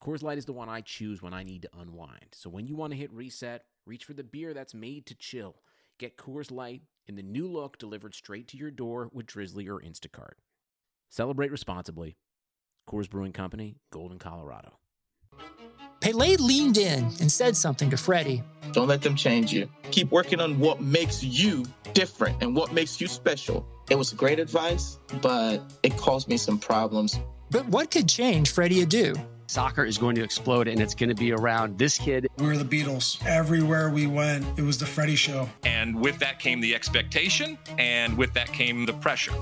Coors Light is the one I choose when I need to unwind. So when you want to hit reset, reach for the beer that's made to chill. Get Coors Light in the new look delivered straight to your door with Drizzly or Instacart. Celebrate responsibly. Coors Brewing Company, Golden, Colorado. Pelé leaned in and said something to Freddie. Don't let them change you. Keep working on what makes you different and what makes you special. It was great advice, but it caused me some problems. But what could change Freddie Adu? Soccer is going to explode, and it's going to be around this kid. We were the Beatles. Everywhere we went, it was the Freddie Show. And with that came the expectation, and with that came the pressure.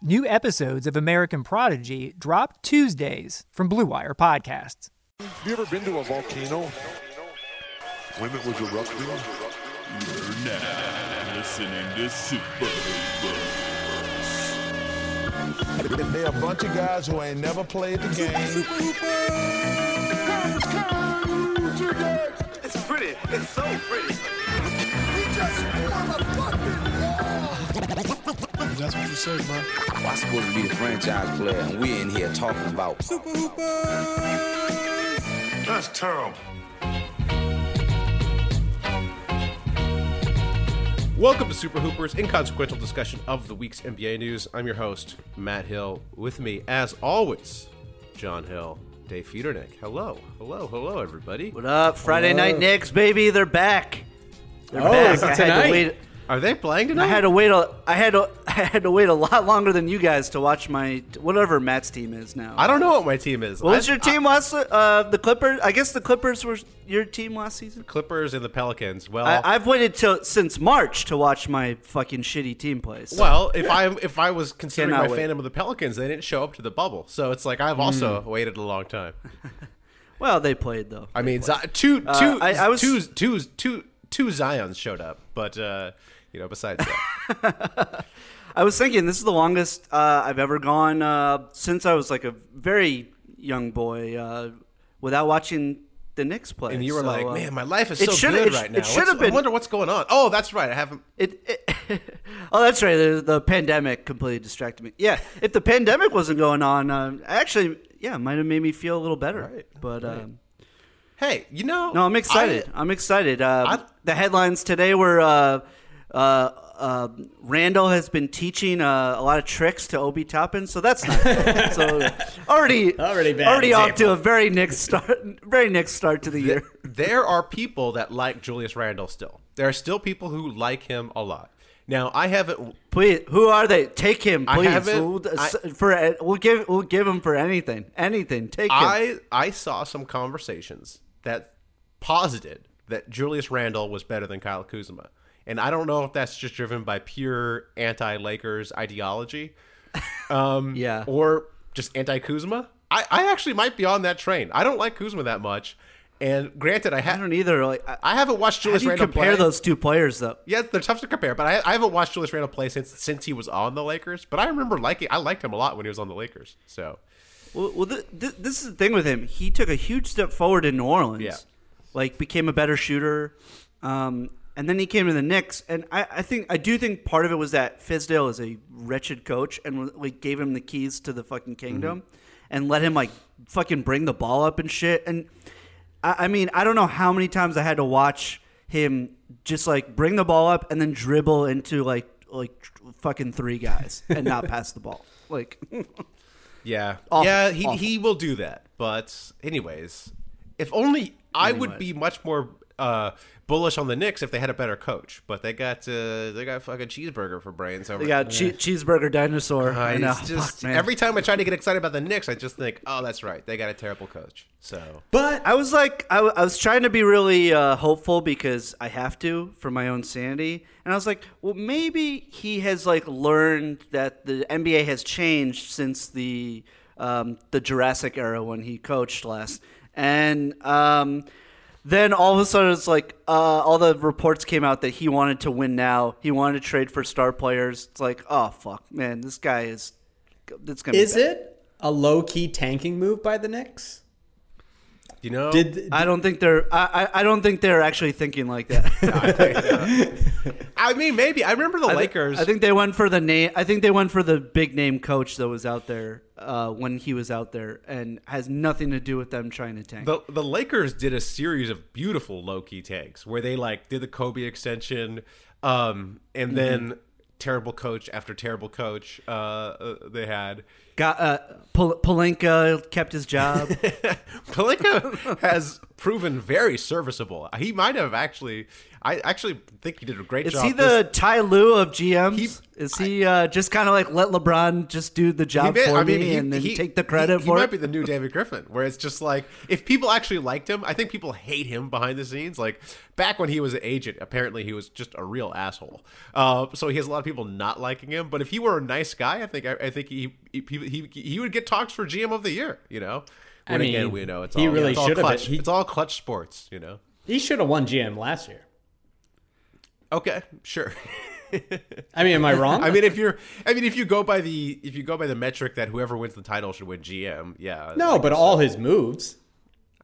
New episodes of American Prodigy drop Tuesdays from Blue Wire Podcasts. You ever been to a volcano? Women with erupting? You're now listening to Super Hoopers. They're a bunch of guys who ain't never played the game. Super Hoopers! It's pretty. It's so pretty. We just motherfucking That's what you say, man. Well, I'm supposed to be the franchise player, and we're in here talking about Super Hoopers! That's terrible. Welcome to Super Hoopers, inconsequential discussion of the week's NBA news. I'm your host, Matt Hill. With me, as always, John Hill, Dave Feudernick. Hello, everybody. What up? Friday night Knicks, baby. They're back. They're back. Tonight? I had to wait. Are they playing tonight? I had to wait a lot longer than you guys to watch my whatever Matt's team is now. I don't know what my team is. What was your team last? The Clippers. I guess the Clippers were your team last season. Clippers and the Pelicans. Well, I've waited since March to watch my fucking shitty team play. So. Well, if I was considering my fandom of the Pelicans, they didn't show up to the bubble, so it's like I've also waited a long time. Well, they played though. I mean, two Zions showed up, but. You know, besides that. I was thinking this is the longest I've ever gone since I was like a very young boy without watching the Knicks play. And you were like, man, my life is so good right now. It should have been. I wonder what's going on. Oh, that's right. I haven't. Oh, that's right. The pandemic completely distracted me. Yeah. If the pandemic wasn't going on, actually, yeah, it might have made me feel a little better. Right. But hey, you know. No, I'm excited. The headlines today were Randall has been teaching a lot of tricks to Obi Toppin, so that's not good. So already off to a very Knicks start. Very Knicks start to the year. There are people that like Julius Randall still. There are still people who like him a lot. Now I haven't. Please, who are they? Take him, please. We'll give him for anything. Take him. I saw some conversations that posited that Julius Randall was better than Kyle Kuzma. And I don't know if that's just driven by pure anti-Lakers ideology yeah. or just anti-Kuzma. I actually might be on that train. I don't like Kuzma that much. And granted, I don't either. Like, I haven't watched Julius Randle play. How do you compare those two players, though? Yeah, they're tough to compare. But I haven't watched Julius Randle play since he was on the Lakers. But I remember I liked him a lot when he was on the Lakers. So, well this is the thing with him. He took a huge step forward in New Orleans. Yeah. Like, became a better shooter. And then he came to the Knicks, and I do think part of it was that Fizdale is a wretched coach and like gave him the keys to the fucking kingdom and let him like fucking bring the ball up and shit. And I mean, I don't know how many times I had to watch him just like bring the ball up and then dribble into like fucking three guys and not pass the ball. Like, yeah, he will do that. But anyways, if only I would be much more. Bullish on the Knicks if they had a better coach, but they got fucking Cheeseburger for brains. Over. They got Cheeseburger Dinosaur. Every time I try to get excited about the Knicks, I just think, oh, that's right, they got a terrible coach. So, but I was like, I was trying to be really hopeful because I have to for my own sanity, and I was like, well, maybe he has like learned that the NBA has changed since the Jurassic era when he coached last, and Then all of a sudden it's like all the reports came out that he wanted to win now. He wanted to trade for star players. It's like, oh, fuck, man, this guy is – it's going to be bad. Is it a low-key tanking move by the Knicks? You know, I don't think they're actually thinking like that. No, I mean, maybe I remember the Lakers. I think they went for the big name coach that was out there when he was out there, and has nothing to do with them trying to tank. The Lakers did a series of beautiful low key tanks where they like did the Kobe extension, and then terrible coach after terrible coach they had. Got Pelinka kept his job. Pelinka has proven very serviceable. He might have actually. I actually think he did a great job. Is he the Ty Lue of GMs? Is he just kind of like let LeBron just do the job and then take the credit for it? He might be the new David Griffin, where it's just like if people actually liked him. I think people hate him behind the scenes. Like back when he was an agent, apparently he was just a real asshole. So he has a lot of people not liking him. But if he were a nice guy, I think he would get talks for GM of the year, you know. When I mean, again, we know it's all, he really should have. It's all clutch sports, you know. He should have won GM last year. Okay, sure. I mean, am I wrong? I mean, if you go by the metric that whoever wins the title should win GM, yeah. No, but all his moves.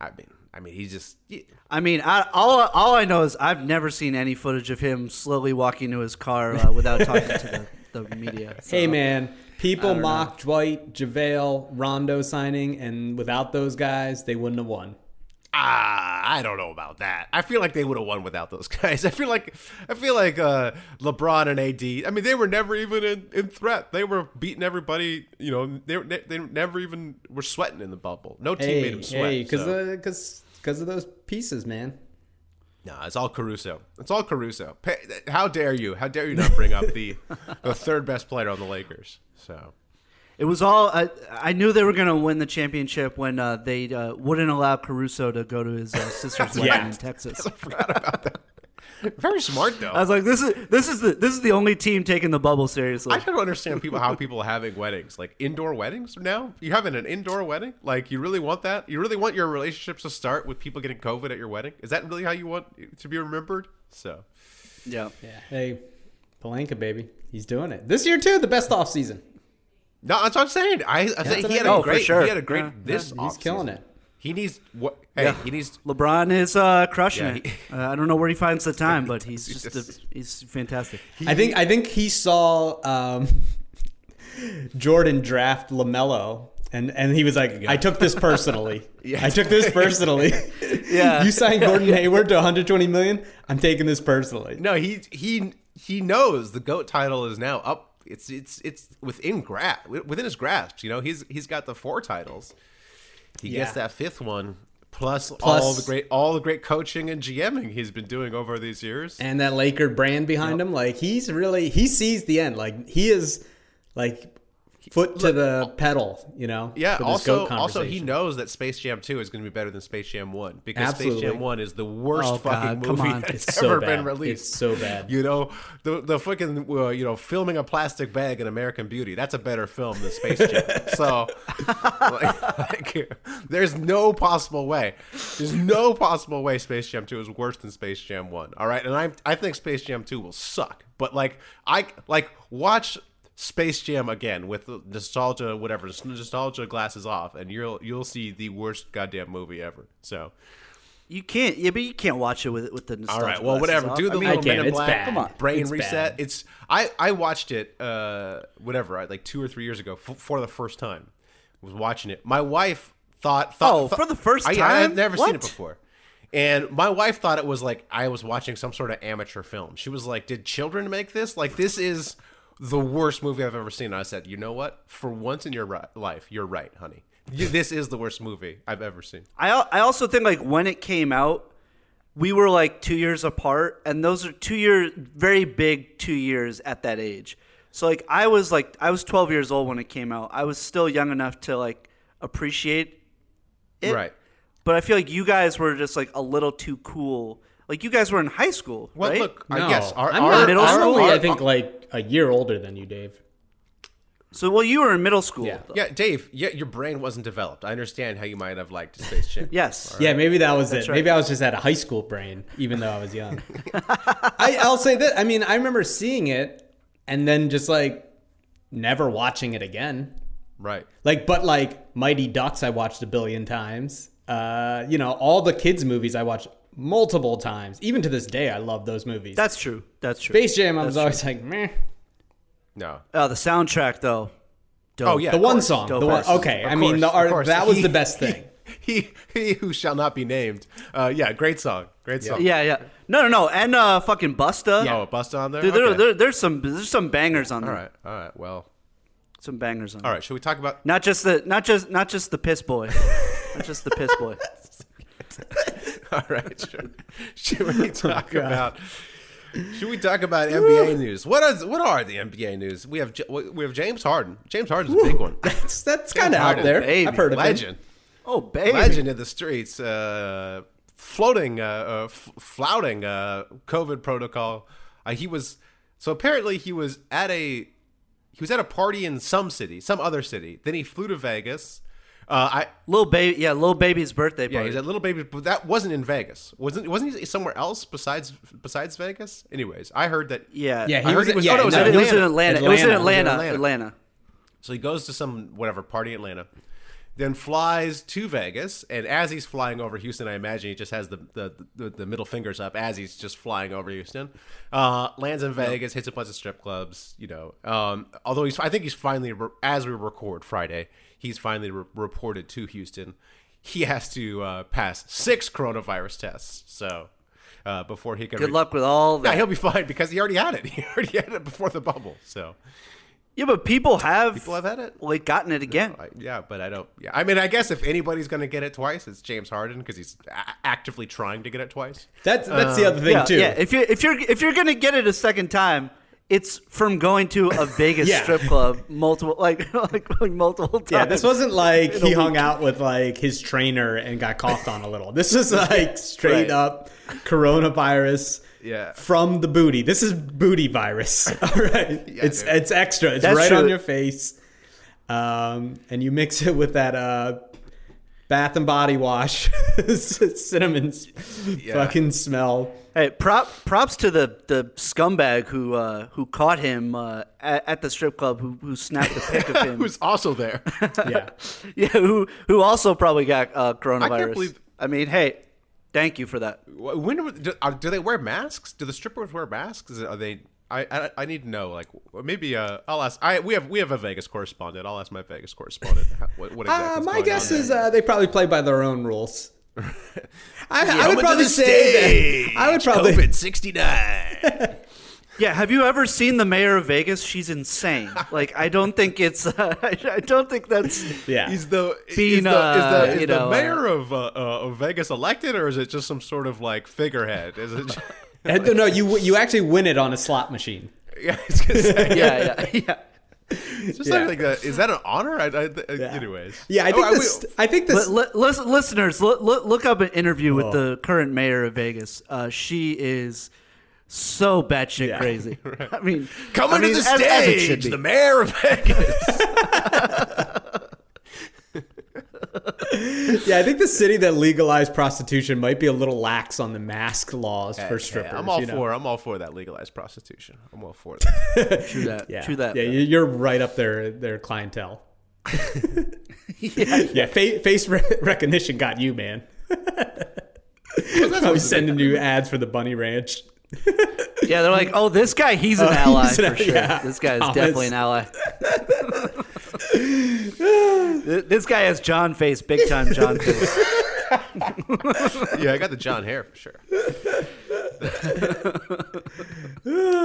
I mean, he's just. Yeah. I mean, all I know is I've never seen any footage of him slowly walking to his car without talking to the media. So. Hey, man. People mocked Dwight, JaVale, Rondo signing, and without those guys, they wouldn't have won. I don't know about that. I feel like they would have won without those guys. I feel like LeBron and AD. I mean, they were never even in threat. They were beating everybody. You know, they never even were sweating in the bubble. No team made them sweat. Because of those pieces, man. No, it's all Caruso. It's all Caruso. How dare you? How dare you not bring up the third best player on the Lakers? So, it was all. I knew they were going to win the championship when they wouldn't allow Caruso to go to his sister's wedding in Texas. I forgot about that. Very smart though. I was like, this is the only team taking the bubble seriously. I don't understand how people are having weddings, like indoor weddings now. You having an indoor wedding? Like you really want that? You really want your relationships to start with people getting COVID at your wedding? Is that really how you want to be remembered? So, yeah. Hey, Pelinka, baby, he's doing it this year too. The best off season. No, that's what I'm saying. He had a great this offseason. He's killing it. He needs what? Hey, yeah. He needs. LeBron is crushing it. I don't know where he finds the time, but he's fantastic. I think he saw Jordan draft LaMelo, and he was like, "I took this personally. Yeah, you signed Gordon Hayward to $120 million. I'm taking this personally." No, he knows the GOAT title is now up. It's within his grasp. You know, he's got the 4 titles. He gets that 5th one, plus all the great coaching and GMing he's been doing over these years, and that Laker brand behind him. Like he sees the end. Like he is like foot to the pedal. You know. Yeah. Also, he knows that Space Jam 2 is going to be better than Space Jam 1 because Space Jam 1 is the worst movie that's ever been released. It's so bad. You know the fucking filming a plastic bag in American Beauty. That's a better film than Space Jam. So. There's no possible way. There's no possible way Space Jam 2 is worse than Space Jam 1. All right, and I think Space Jam 2 will suck. But I watch Space Jam again with nostalgia glasses off, and you'll see the worst goddamn movie ever. So. You can't, but you can't watch it with the nostalgia. All right, well, whatever. Off. Do the little Men in Black brain reset. Bad. It's I watched it like 2 or 3 years ago for the first time. Was watching it. My wife thought for the first time. I had never seen it before. And my wife thought it was like I was watching some sort of amateur film. She was like, "Did children make this? Like, this is the worst movie I've ever seen." And I said, "You know what? For once in your life, you're right, honey. This is the worst movie I've ever seen." I also think like when it came out, we were like 2 years apart, and those are 2 years, very big 2 years at that age. So like I was 12 years old when it came out. I was still young enough to like appreciate it. Right. But I feel like you guys were just like a little too cool. Like you guys were in high school, right? Well, look, I guess I'm only I think like a year older than you, Dave. So, well, you were in middle school. Yeah, Dave, your brain wasn't developed. I understand how you might have liked Space Jam. Yes. Right. Yeah, maybe that was That's it. Right. Maybe I was just at a high school brain, even though I was young. I'll say that. I mean, I remember seeing it and then just, like, never watching it again. Right. Like, but, like, Mighty Ducks I watched 1 billion times. You know, all the kids' movies I watched multiple times. Even to this day, I love those movies. That's true. That's true. Space Jam, I was always like, meh. No. Oh, the soundtrack though. Dope. Oh yeah, the one song. The one, okay, I mean, that was the best thing. He who shall not be named. Yeah, great song. Great song. Yeah, yeah. No, and fucking Busta. Yeah. Oh, Busta on there. Dude, okay. There's some bangers on there. All right. Well, some bangers on. All right, should we talk about not just the piss boy, not just the piss boy. All right, sure. Should we talk about? Should we talk about NBA news? What are the NBA news? We have James Harden. James Harden's a big one. That's kind of out there. Baby. I've heard of Legend. Him. Oh, baby. Legend in the streets. Flouting COVID protocol. Apparently he was at a party in some other city. Then he flew to Vegas. Lil Baby's birthday party. Yeah, he's at Lil Baby, but that wasn't in Vegas. Wasn't he somewhere else besides Vegas? Anyways, I heard that. Yeah. It was in Atlanta. So he goes to some whatever party in Atlanta, then flies to Vegas, and as he's flying over Houston, I imagine he just has the middle fingers up as he's just flying over Houston. Lands in Vegas, hits a bunch of strip clubs. You know, although I think he's finally, as we record Friday. He's finally reported to Houston. He has to pass 6 coronavirus tests. So before he can. Good luck with all that. Yeah, he'll be fine because he already had it. He already had it before the bubble. So. Yeah, but people have had it. Well, they've gotten it again. No, but I don't. Yeah, I mean, I guess if anybody's going to get it twice, it's James Harden because he's actively trying to get it twice. That's the other thing too. Yeah, if you're going to get it a second time. It's from going to a Vegas strip club multiple times. Yeah, this wasn't like he hung out with like his trainer and got coughed on a little. This is like straight up coronavirus from the booty. This is booty virus. All right. Yeah, it's extra. It's That's right true. On your face. And you mix it with that Bath and Body Wash cinnamon fucking smell. Hey, props to the scumbag who caught him at the strip club, who snapped a pic of him. Who's also there. Who also probably got coronavirus. I can't believe... I mean, hey, thank you for that. Do they wear masks? Do the strippers wear masks? Are they... I need to know, like, maybe I'll ask. We have a Vegas correspondent. I'll ask my Vegas correspondent what exactly is going on. My guess is they probably play by their own rules. I would probably say that. I would probably COVID 69. Yeah, have you ever seen the mayor of Vegas? She's insane. Like, I don't think it's. I don't think that's. Yeah, is the mayor of Vegas elected, or is it just some sort of like figurehead? Is it? Just, no, you actually win it on a slot machine. Yeah, I was gonna say. Yeah. Just like that. Is that an honor? Anyways. Yeah, I think this. Listeners, look up an interview with the current mayor of Vegas. She is so batshit crazy. Right. I mean, coming to the stage, as the mayor of Vegas. Yeah, I think the city that legalized prostitution might be a little lax on the mask laws for strippers. I'm all for that legalized prostitution. I'm all for that. True that. Yeah. True that. Yeah, you're right up their clientele. Face recognition got you, man. I was sending you ads for the Bunny Ranch. Yeah, they're like, oh, this guy, he's an ally for sure. Yeah. This guy is definitely an ally. This guy has John face, big time John face. Yeah, I got the John hair for sure. This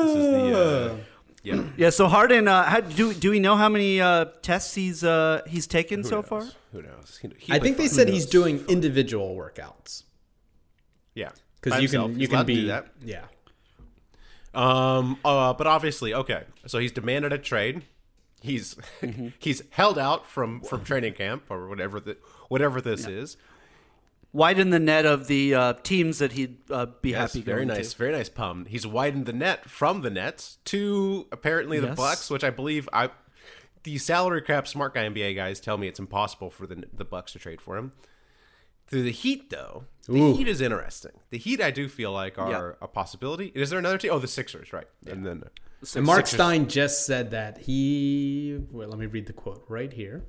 is the so Harden, do we know how many tests he's taken so far? Who knows? I think they said he's doing individual workouts. Yeah, because you can be that. Yeah. But obviously, okay. So he's demanded a trade. He's held out from training camp or whatever this is. Widened the net of the teams that he'd be happy going to. Very nice, very nice pun. He's widened the net from the Nets to apparently the Bucks, which I believe the salary cap smart guy NBA guys tell me it's impossible for the Bucks to trade for him. Through the Heat, though, the Heat is interesting. The Heat, I do feel like, are a possibility. Is there another team? Oh, the Sixers, right. Yeah. And then and Mark Sixers. Stein just said that he... Well, let me read the quote right here.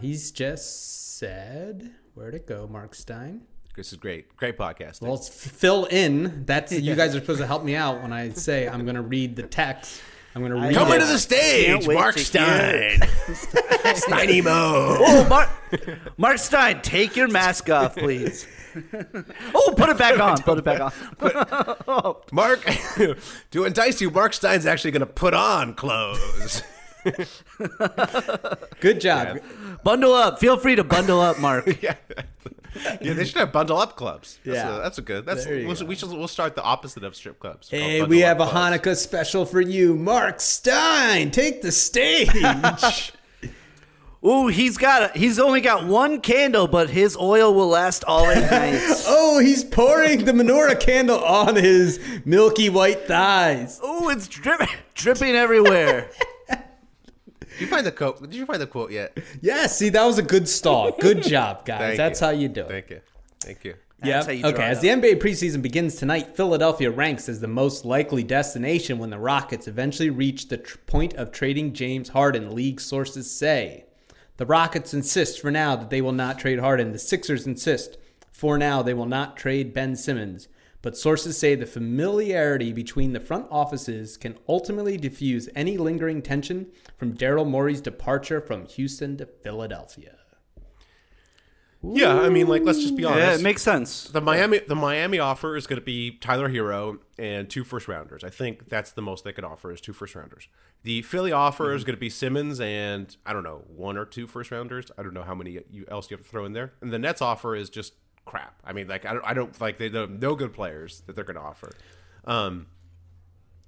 He's just said... Where'd it go, Mark Stein? This is great. Great podcast. Well, fill in. That's You guys are supposed to help me out when I say I'm going to read the text. I'm going to read Coming to the stage, Mark Stein. Steiny Mo. Oh, Mark Stein, take your mask off, please. Oh, put it back on. Put it back on. Mark, to entice you, Mark Stein's actually going to put on clothes. Good job. Yeah. Bundle up. Feel free to bundle up, Mark. Yeah, they should have bundle up clubs. That's good. We'll start the opposite of strip clubs. Hey, we have a clubs. Hanukkah special for you, Mark Stein. Take the stage. Ooh, he's only got one candle, but his oil will last all at night. Oh, he's pouring the menorah candle on his milky white thighs. Oh, it's dripping everywhere. Did you find the quote yet? Yeah, see, that was a good stall. Good job, guys. That's how you do it. Thank you. Yeah. Okay, as the NBA preseason begins tonight, Philadelphia ranks as the most likely destination when the Rockets eventually reach the point of trading James Harden, league sources say. The Rockets insist for now that they will not trade Harden. The Sixers insist for now they will not trade Ben Simmons. But sources say the familiarity between the front offices can ultimately diffuse any lingering tension from Daryl Morey's departure from Houston to Philadelphia. Ooh. Yeah, I mean, like, let's just be honest. Yeah, it makes sense. The Miami offer is going to be Tyler Hero and 2 first-rounders. I think that's the most they could offer is 2 first-rounders. The Philly offer is going to be Simmons and, I don't know, 1 or 2 first-rounders. I don't know how many else you have to throw in there. And the Nets offer is just... crap. I mean, like, I don't like, they have no good players that they're going to offer.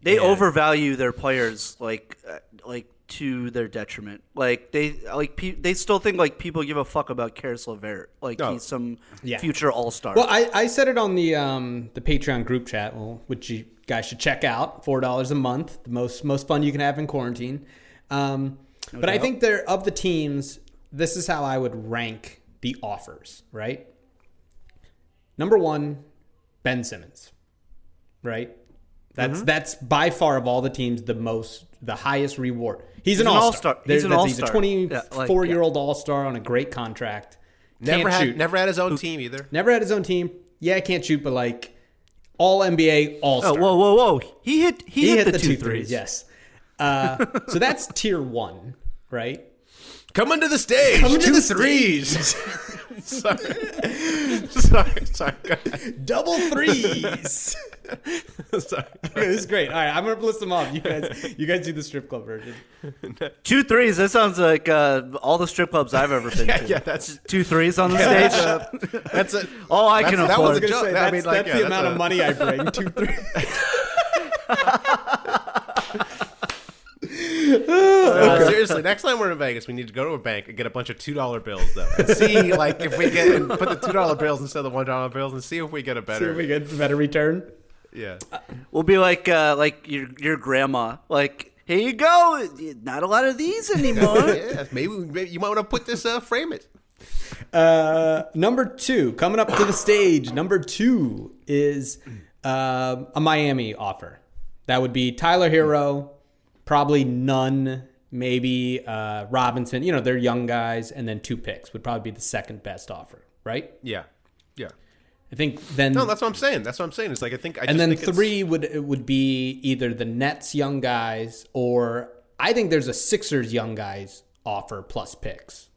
They overvalue their players, like to their detriment. Like they still think like people give a fuck about Karis LeVert. Like he's some future all-star. Well, I said it on the Patreon group chat, which you guys should check out. $4 a month, the most fun you can have in quarantine. But I think they're of the teams. This is how I would rank the offers, right? Number one, Ben Simmons, right? That's by far of all the teams the highest reward. He's an all-star. He's a 24-year-old all-star on a great contract. Never had his own team either. Never had his own team. Yeah, can't shoot, but like all NBA all-star. Oh, whoa! He hit the 2 threes. Yes. So that's tier one, right? Coming to the stage. Coming to the threes. Sorry. Double threes. Sorry. It was great. All right, I'm gonna list them off. You guys do the strip club version. 2 3s. That sounds like all the strip clubs I've ever been to. Yeah, that's 2 3s on the stage. That's it. All I can afford. That was a joke. Say, that's the amount of money I bring. 2 3. No, seriously, next time we're in Vegas, we need to go to a bank and get a bunch of $2 bills, though, and see like if we get and put the $2 bills instead of the $1 bills, and see if we get a better return. Yeah, we'll be like your grandma, like, here you go, not a lot of these anymore. Yeah, maybe you might want to put this frame it. Number two, coming up to the stage. Number two is a Miami offer. That would be Tyler Hero. Probably none, maybe Robinson. You know, they're young guys, and then 2 picks would probably be the second best offer, right? Yeah. I think then. No, that's what I'm saying. It's like I think. Three would be either the Nets young guys, or I think there's a Sixers young guys offer plus picks.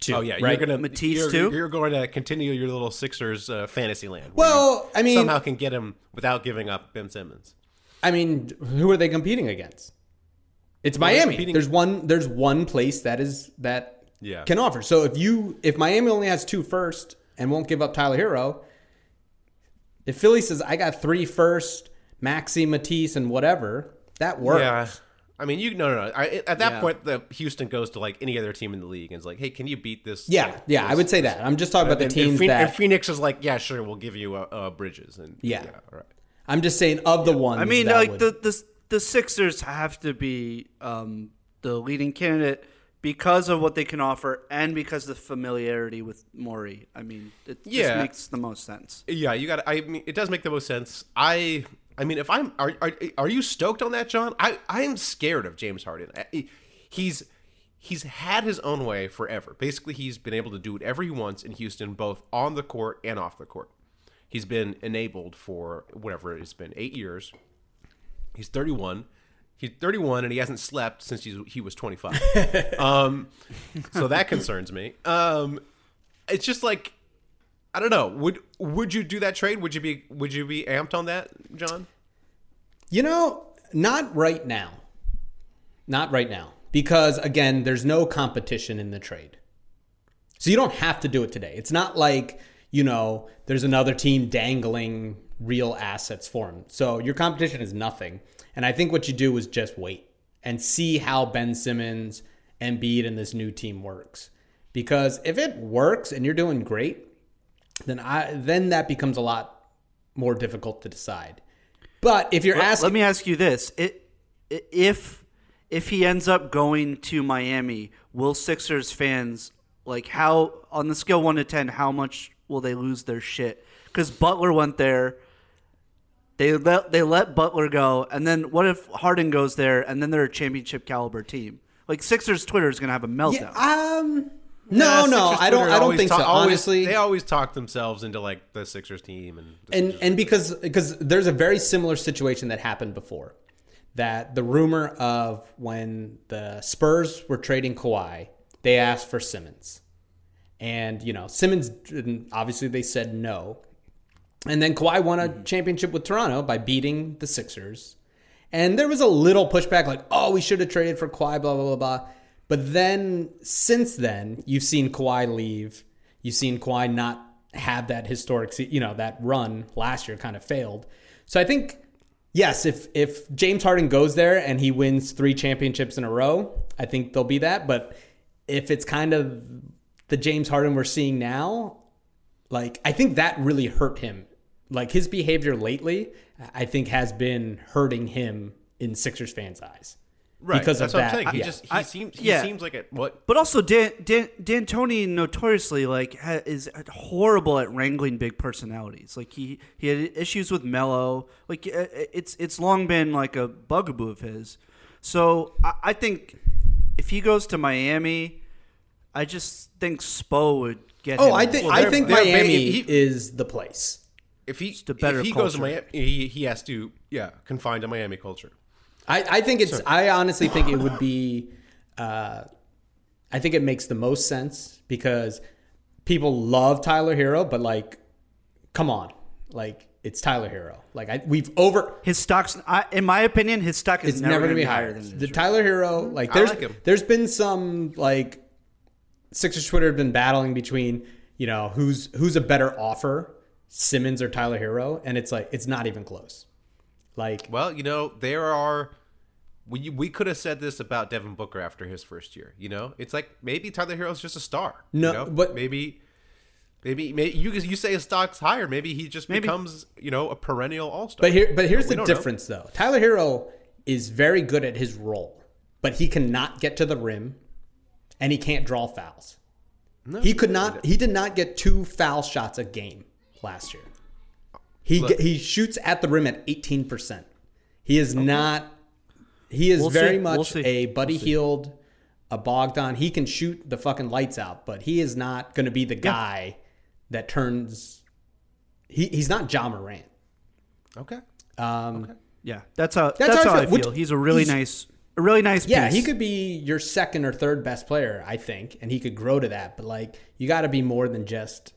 Too, oh yeah, right? You're going to continue your little Sixers fantasy land. Well, I mean, somehow can get him without giving up Ben Simmons. I mean, who are they competing against? It's Miami. There's one place that can offer. So if Miami only has 2 first and won't give up Tyler Hero, if Philly says I got 3 first, Maxi, Matisse, and whatever, that works. Yeah. I mean, no. At that point, the Houston goes to like any other team in the league and is like, hey, can you beat this? I would say that. I'm just talking about the teams that. And Phoenix is like, yeah, sure, we'll give you Bridges and all right. I'm just saying of the ones. I mean, like the Sixers have to be the leading candidate because of what they can offer and because of the familiarity with Maury. I mean, it just makes the most sense. Yeah, you got. I mean, it does make the most sense. Are you stoked on that, John? I am scared of James Harden. He's had his own way forever. Basically, he's been able to do whatever he wants in Houston, both on the court and off the court. He's been enabled for whatever it's been, 8 years. He's 31. He's 31, and he hasn't slept since he was 25. So that concerns me. It's just like, I don't know. Would you do that trade? Would you be amped on that, John? You know, not right now. Not right now. Because, again, there's no competition in the trade. So you don't have to do it today. It's not like, you know, there's another team dangling real assets for him. So your competition is nothing. And I think what you do is just wait and see how Ben Simmons, Embiid, and this new team works. Because if it works and you're doing great, then that becomes a lot more difficult to decide. But if you're asking... Let me ask you this. If he ends up going to Miami, will Sixers fans, like, how, on the scale 1 to 10, how much will they lose their shit? Because Butler went there. They let Butler go. And then what if Harden goes there and then they're a championship caliber team? Like, Sixers Twitter is going to have a meltdown. Yeah, No, I don't think so. Honestly, they always talk themselves into like the Sixers team and because there's a very similar situation that happened before. That the rumor of when the Spurs were trading Kawhi, they asked for Simmons. And, you know, Simmons didn't, obviously they said no. And then Kawhi won a championship with Toronto by beating the Sixers. And there was a little pushback like, oh, we should have traded for Kawhi, blah, blah, blah, blah. But then, since then, you've seen Kawhi leave. You've seen Kawhi not have that historic, you know, that run last year kind of failed. So I think... Yes, if James Harden goes there and he wins 3 championships in a row, I think there'll be that. But if it's kind of the James Harden we're seeing now, like, I think that really hurt him. Like, his behavior lately, I think, has been hurting him in Sixers fans' eyes. Right, because that's of what that. I'm saying. He seems like a what? But also, D'Antoni notoriously is horrible at wrangling big personalities. Like he had issues with Melo. Like it's long been like a bugaboo of his. So I think if he goes to Miami, I just think Spo would get. Oh, I think Miami is the place. If he goes to Miami, he has to confine to Miami culture. I think it's. Sorry. I honestly think it would be. I think it makes the most sense because people love Tyler Hero, but like, come on, like it's Tyler Hero. Like we've over his stocks. In my opinion, his stock is never going to be higher than the Tyler Hero. Like there's been some like Sixers Twitter have been battling between who's a better offer, Simmons or Tyler Hero, and it's like it's not even close. Like, well, there are. We could have said this about Devin Booker after his first year. It's like maybe Tyler Hero's just a star. No, but maybe you say his stock's higher. Maybe he just becomes a perennial all-star. But here's the difference, though. Tyler Hero is very good at his role, but he cannot get to the rim, and he can't draw fouls. No, he could not. He did not get 2 foul shots a game last year. He shoots at the rim at 18%. He is not. He is very much a Buddy Hield, a Bogdan. He can shoot the fucking lights out, but he is not going to be the guy that turns. He's not Ja Morant. Okay. Okay. Yeah, that's how I feel. He's a really nice. Yeah, piece. He could be your second or third best player, I think, and he could grow to that. But like, you got to be more than just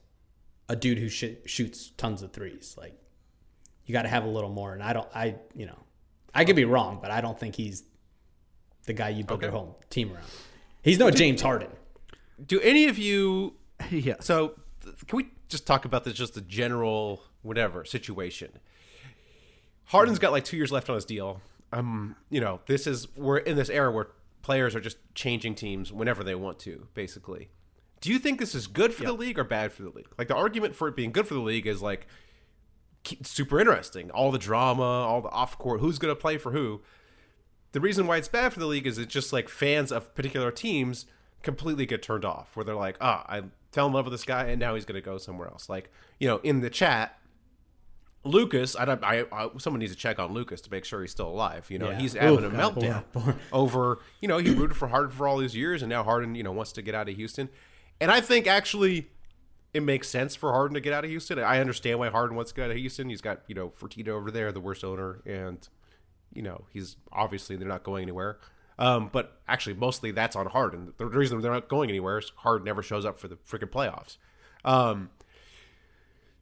a dude who shoots tons of threes. Like, you got to have a little more. And I could be wrong, but I don't think he's the guy you build your whole team around. He's no James Harden. Do any of you? Yeah. So can we just talk about this? Just the general whatever situation. Harden's got like 2 years left on his deal. We're in this era where players are just changing teams whenever they want to, basically. Do you think this is good for the league or bad for the league? Like, the argument for it being good for the league is like super interesting. All the drama, all the off court, who's going to play for who. the reason why it's bad for the league is it's just like fans of particular teams completely get turned off, where they're like, I fell in love with this guy and now he's going to go somewhere else. Like, you know, in the chat, Lucas, someone needs to check on Lucas to make sure he's still alive. You know, yeah. He's having a meltdown over, you know, he rooted for Harden for all these years, and now Harden, you know, wants to get out of Houston. And I think actually it makes sense for Harden to get out of Houston. I understand why Harden wants to get out of Houston. He's got, you know, Fertitta over there, the worst owner, and, you know, he's obviously they're not going anywhere. But actually, mostly that's on Harden. The reason they're not going anywhere is Harden never shows up for the freaking playoffs.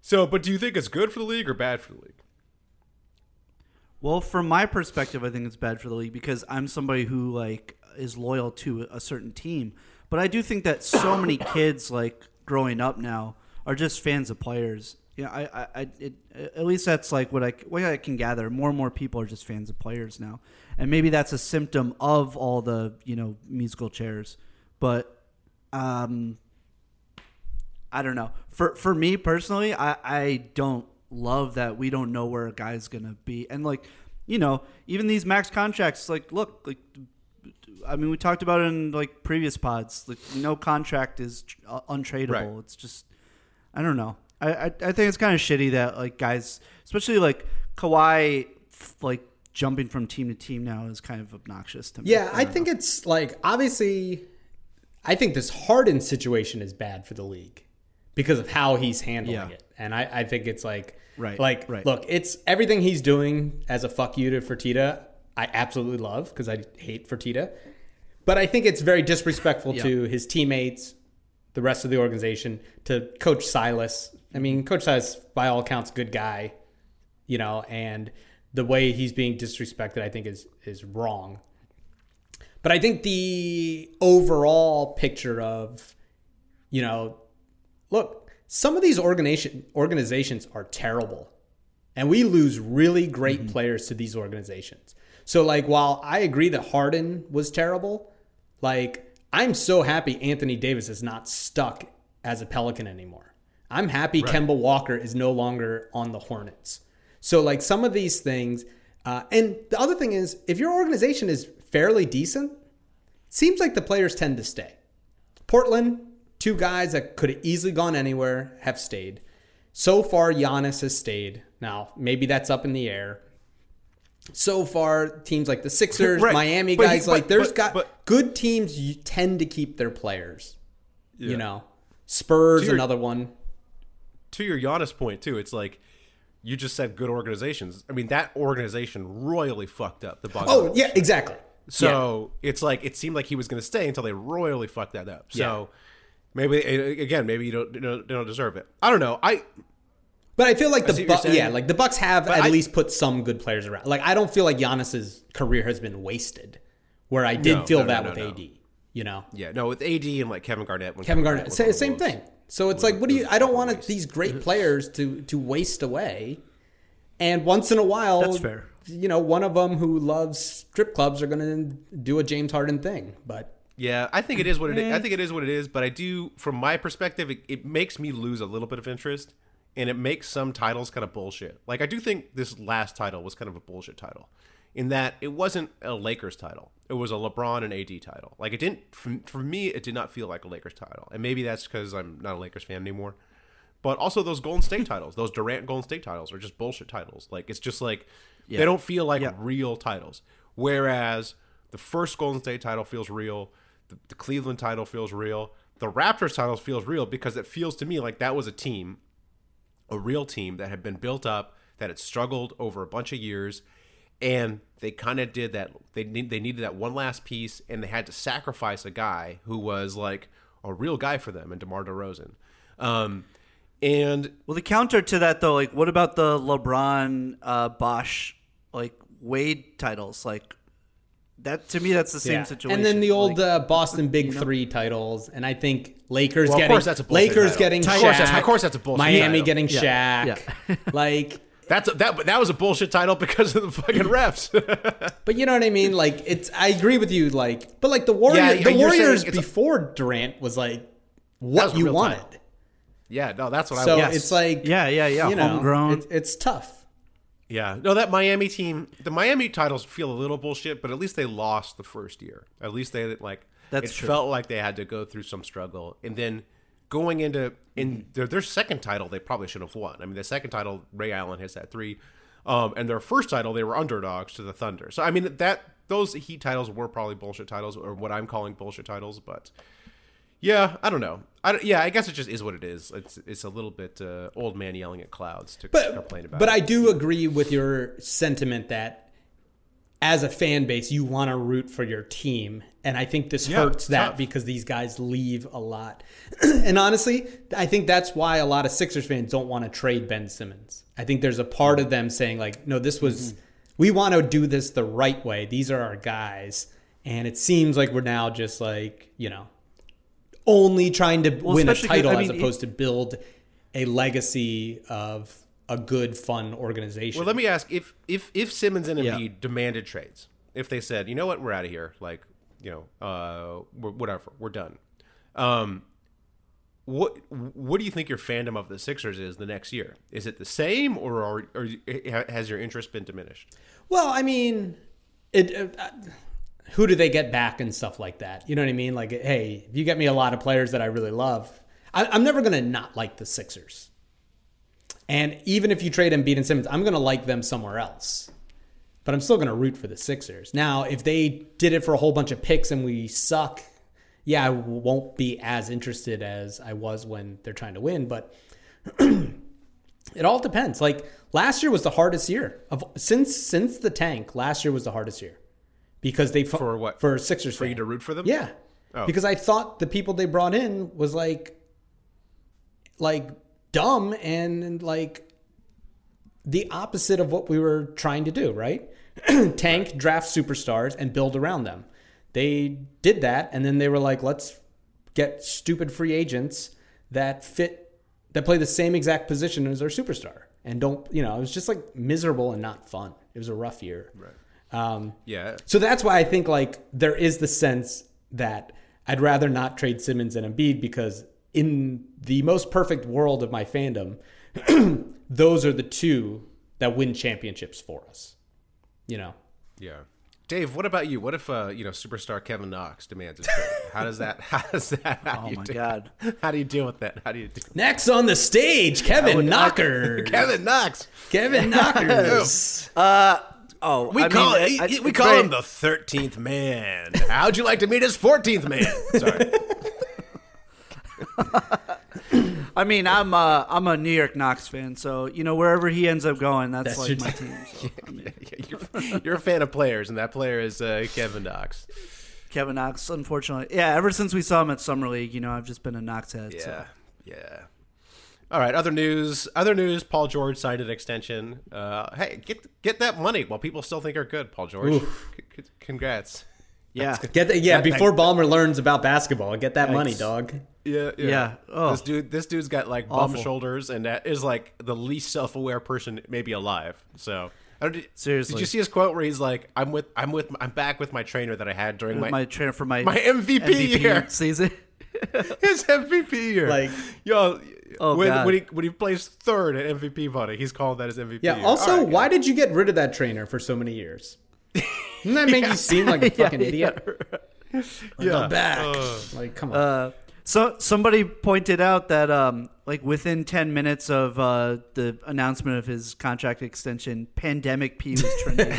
But do you think it's good for the league or bad for the league? Well, from my perspective, I think it's bad for the league because I'm somebody who, like, is loyal to a certain team. But I do think that so many kids, like, growing up now are just fans of players. You know, at least that's, like, what I can gather. More and more people are just fans of players now. And maybe that's a symptom of all the, you know, musical chairs. But I don't know. For me personally, I don't love that we don't know where a guy's going to be. And, like, you know, even these max contracts, like, look, like, I mean, we talked about it in, like, previous pods. Like, no contract is untradeable. Right. It's just, I don't know. I think it's kind of shitty that, like, guys, especially, like, Kawhi, like, jumping from team to team now is kind of obnoxious to me. Yeah, I think it's, like, obviously, I think this Harden situation is bad for the league because of how he's handling it. And I think it's like, right. Look, it's everything he's doing as a fuck you to Fertitta, I absolutely love because I hate Fertitta. But I think it's very disrespectful to his teammates, the rest of the organization, to Coach Silas. I mean, Coach Silas, by all accounts, good guy, you know, and the way he's being disrespected, I think, is wrong. But I think the overall picture of, you know, look, some of these organizations are terrible, and we lose really great players to these organizations. So, like, while I agree that Harden was terrible, like, I'm so happy Anthony Davis is not stuck as a Pelican anymore. I'm happy Kemba Walker is no longer on the Hornets. So, like, some of these things. And the other thing is, if your organization is fairly decent, it seems like the players tend to stay. Portland, two guys that could have easily gone anywhere have stayed. So far, Giannis has stayed. Now, maybe that's up in the air. So far, teams like the Sixers, Miami, but guys, good teams you tend to keep their players. Yeah. You know, Spurs, another one. To your Giannis point, too, it's like you just said good organizations. I mean, that organization royally fucked up the Bucks. Oh, yeah, exactly. So it's like it seemed like he was going to stay until they royally fucked that up. So maybe you don't deserve it. I don't know. But I feel like the Bucks have at least put some good players around. Like, I don't feel like Giannis's career has been wasted, where I did feel that with AD, you know? Yeah, no, with AD and, like, Kevin Garnett. Same thing. So it's like, I don't want these great players to waste away. And once in a while, that's fair. You know, one of them who loves strip clubs are going to do a James Harden thing, but. Yeah, I think it is what it is. I think it is what it is, but I do, from my perspective, it makes me lose a little bit of interest. And it makes some titles kind of bullshit. Like, I do think this last title was kind of a bullshit title in that it wasn't a Lakers title. It was a LeBron and AD title. Like, it didn't, for me, it did not feel like a Lakers title. And maybe that's because I'm not a Lakers fan anymore. But also those Golden State titles, those Durant Golden State titles are just bullshit titles. Like, it's just like they don't feel like real titles. Whereas the first Golden State title feels real. The Cleveland title feels real. The Raptors title feels real because it feels to me like that was a team. A real team that had been built up, that had struggled over a bunch of years, and they kind of did that. They needed that one last piece, and they had to sacrifice a guy who was like a real guy for them, and DeMar DeRozan. And well, the counter to that though, like, what about the LeBron, Bosch, like Wade titles? Like, that to me, that's the same situation. And then the old Boston Big Three titles, and I think. Lakers getting Shaq. Of course that's a bullshit Miami title. Getting Shaq. Yeah. Like that was a bullshit title because of the fucking refs. But you know what I mean? Like I agree with you, like, but like the Warriors before Durant was like what you wanted. Title. Yeah, no, that's what I was. So it's like homegrown. It's tough. Yeah. No, that Miami team, the Miami titles feel a little bullshit, but at least they lost the first year. At least they like, that's it true. Felt like they had to go through some struggle. And then going into their second title, they probably should have won. I mean, the second title, Ray Allen has that 3. And their first title, they were underdogs to the Thunder. So, I mean, that those Heat titles were probably bullshit titles, or what I'm calling bullshit titles. But, yeah, I don't know. I guess it just is what it is. It's a little bit old man yelling at clouds to complain about. But I do agree with your sentiment that as a fan base, you want to root for your team. And I think this hurts that tough. Because these guys leave a lot. And honestly, I think that's why a lot of Sixers fans don't want to trade Ben Simmons. I think there's a part of them saying like, no, this was, we want to do this the right way. These are our guys. And it seems like we're now just like, you know, only trying to win a title as opposed to build a legacy of a good, fun organization. Well, let me ask, if Simmons and Embiid demanded trades, if they said, you know what, we're out of here, like, you know, whatever, we're done. What do you think your fandom of the Sixers is the next year? Is it the same, or has your interest been diminished? Well, I mean, who do they get back and stuff like that? You know what I mean? Like, hey, if you get me a lot of players that I really love, I'm never going to not like the Sixers. And even if you trade Embiid and Simmons, I'm going to like them somewhere else. But I'm still going to root for the Sixers. Now, if they did it for a whole bunch of picks and we suck, yeah, I won't be as interested as I was when they're trying to win. But it all depends. Like, last year was the hardest year. Since the tank, last year was the hardest year. Because they... For what? For Sixers. For you to root for them? Yeah. Oh. Because I thought the people they brought in was like dumb and like the opposite of what we were trying to do, right? Tank, draft superstars, and build around them. They did that, and then they were like, let's get stupid free agents that play the same exact position as our superstar. And don't, you know, it was just like miserable and not fun. It was a rough year. Right. Yeah. So that's why I think like there is the sense that I'd rather not trade Simmons and Embiid because in the most perfect world of my fandom, those are the two that win championships for us, you know? Yeah. Dave, what about you? What if, you know, superstar Kevin Knox demands a trade? How does that, how oh do you my do, God. How do you deal with that? Next on the stage, Kevin Knockers. Kevin Knox. Kevin Knockers. We call him the 13th man. How'd you like to meet his 14th man? Sorry. I mean, I'm a New York Knicks fan, so you know wherever he ends up going, that's like my team. So, I mean. You're a fan of players, and that player is Kevin Knox. Kevin Knox, unfortunately, yeah. Ever since we saw him at Summer League, you know, I've just been a Knox head. Yeah, so. Yeah. All right, other news. Paul George signed an extension. Hey, get that money while people still think are good. Paul George, congrats. Yeah, get that. Yeah, before Ballmer learns about basketball, get that money, dog. Yeah. Oh, this dude's got like bum shoulders, and that is like the least self-aware person maybe alive. So seriously, did you see his quote where he's like, "I'm back with my trainer that I had during my trainer for my MVP year season, his MVP year." Like, yo, when he plays third at MVP voting, he's called that his MVP. Yeah. Year. Also, right, why did you get rid of that trainer for so many years? Doesn't that make you seem like a fucking idiot? Yeah, I'm back. Like, come on. So somebody pointed out that like within 10 minutes of the announcement of his contract extension, Pandemic P was trending.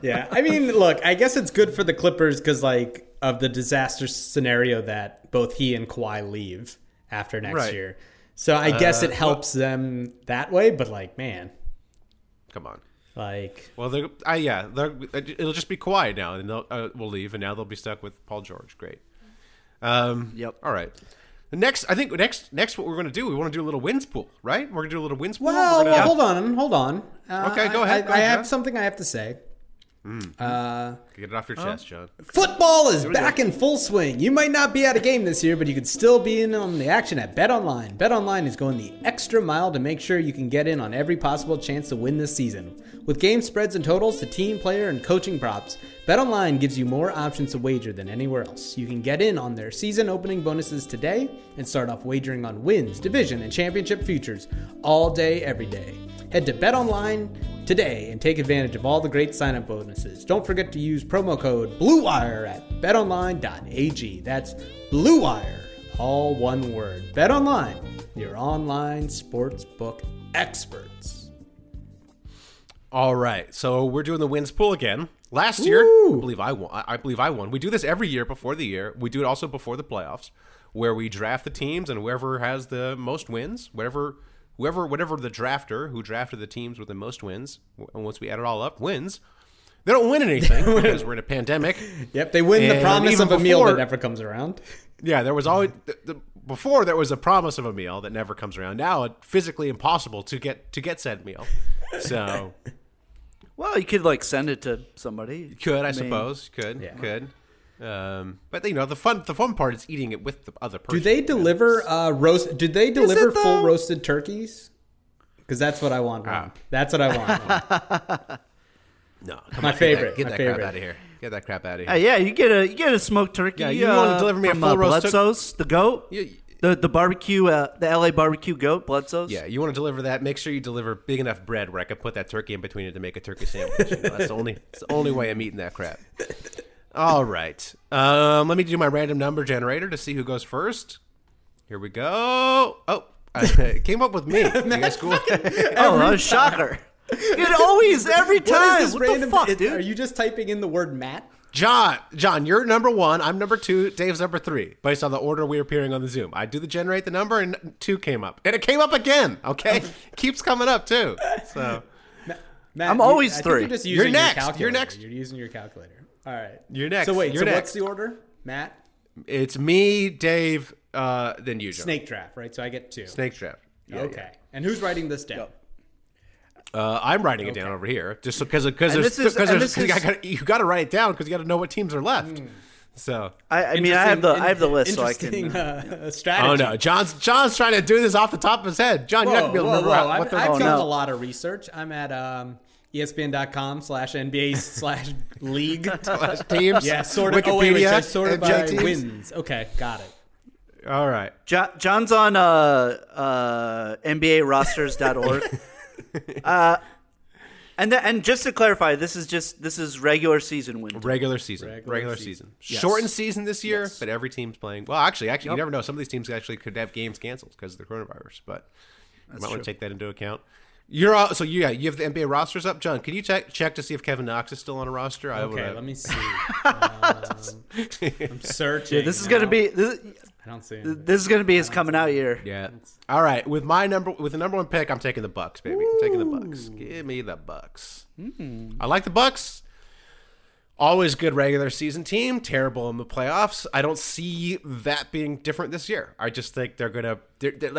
Yeah, I mean, look, I guess it's good for the Clippers because like of the disaster scenario that both he and Kawhi leave after next year. So I guess it helps them that way. But like, man, come on. Like, well, it'll just be Kawhi now, and we'll leave, and now they'll be stuck with Paul George. Great. Yep. All right. Next, what we're going to do? We want to do a little wins pool, right? We're going to do a little wins pool. Well, hold on. Okay, go ahead. I have something I have to say. Get it off your chest, John. Football is back in full swing. You might not be at a game this year, but you could still be in on the action at BetOnline. BetOnline is going the extra mile to make sure you can get in on every possible chance to win this season. With game spreads and totals to team, player, and coaching props, BetOnline gives you more options to wager than anywhere else. You can get in on their season opening bonuses today and start off wagering on wins, division, and championship futures all day, every day. Head to BetOnline today and take advantage of all the great sign-up bonuses. Don't forget to use promo code BLUEWIRE at betonline.ag. That's BLUEWIRE, all one word. BetOnline, your online sportsbook experts. All right, so we're doing the wins pool again. Last year, I believe I won. We do this every year before the year. We do it also before the playoffs, where we draft the teams, and whoever has the most wins, whatever the drafter who drafted the teams with the most wins, and once we add it all up, wins. They don't win anything because we're in a pandemic. Yep, they win the promise of a meal that never comes around. Yeah, there was always before there was a promise of a meal that never comes around. Now it's physically impossible to get said meal. So, well, you could like send it to somebody. You could, I suppose. Could. But you know, the fun part is eating it with the other person. Do they deliver full roasted turkeys? Because that's what I want. That's what I want. No, my favorite. Get that crap out of here. Get that crap out of here. Yeah, you get a smoked turkey. Yeah, you want to deliver me a full roast Bledsoe's, the goat, the barbecue, the LA barbecue goat, Bledsoe's. Yeah, you want to deliver that. Make sure you deliver big enough bread where I can put that turkey in between it to make a turkey sandwich. You know, that's the only way I'm eating that crap. All right, let me do my random number generator to see who goes first. Here we go. Oh, it came up with me. You guys cool? Oh, shocker. It always, every time. What the fuck, dude? Are you just typing in the word Matt? John, you're number one. I'm number two. Dave's number three, based on the order we're appearing on the Zoom. I do the generate the number, and two came up. And it came up again, okay? Keeps coming up, too. So, Matt, I'm always three. You're next. You're using your calculator. All right. You're next. So wait, what's the order, Matt? It's me, Dave, then you, John. Snake draft, right? So I get two. Snake draft. Yeah, okay. Yeah. And who's writing this down? Yep. I'm writing it down over here just because you got to write it down because you got to know what teams are left. So I mean, I have the list, so I can strategy. Oh no, John's trying to do this off the top of his head. John, you're not gonna be able to remember what they're. I've done a lot of research. I'm at ESPN.com/NBA/league/teams. Yeah, sort of. Wikipedia. Oh, wait, sorted by wins. Okay, got it. All right, John's on NBArosters.org. And just to clarify, this is regular season win. Regular season. Yes. Shortened season this year, yes. But every team's playing. Well, actually, you never know. Some of these teams actually could have games canceled because of the coronavirus, but you might want to take that into account. You're all, so you have the NBA rosters up, John. Can you check to see if Kevin Knox is still on a roster? Let me see. I'm searching. Yeah, this is going to be. I don't see anything. This is going to be his coming out year. Yeah. All right. With the number one pick, I'm taking the Bucks, baby. I'm taking the Bucks. Give me the Bucks. Mm. I like the Bucks. Always good regular season team. Terrible in the playoffs. I don't see that being different this year. I just think they're going to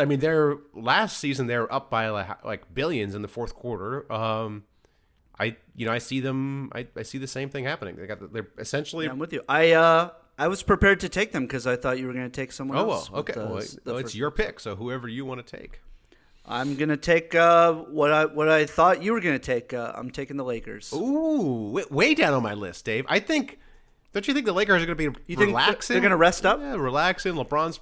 – I mean, their last season they were up by like billions in the fourth quarter. I see them – I see the same thing happening. They're essentially – I'm with you. I was prepared to take them because I thought you were going to take someone else. Oh, well, okay. It's your pick, so whoever you want to take. I'm going to take what I thought you were going to take. I'm taking the Lakers. Ooh, way down on my list, Dave. Don't you think the Lakers are going to be relaxing? They're going to rest up? Yeah, relaxing. LeBron's.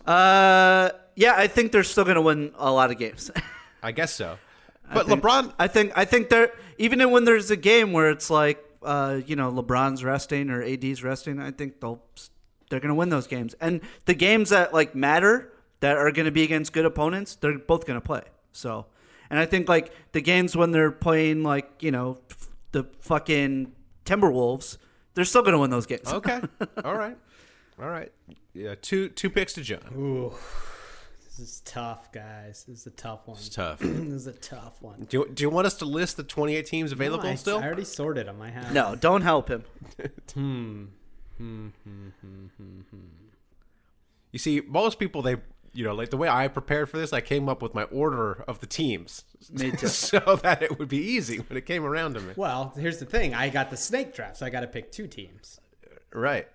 Yeah, I think they're still going to win a lot of games. I guess so. But LeBron. I think they're – even when there's a game where it's like, LeBron's resting or AD's resting, I think they're going to win those games. And the games that like matter that are going to be against good opponents, they're both going to play. So, and I think like the games when they're playing like, the fucking Timberwolves, they're still going to win those games. Okay. All right. Yeah. Two picks to John. Ooh, this is tough, guys. This is a tough one. Do you want us to list the 28 teams available still? I already sorted them. I have. No, don't help him. You see, most people, they... like the way I prepared for this, I came up with my order of the teams so that it would be easy when it came around to me. Well, here's the thing. I got the snake draft, so I got to pick two teams. Right.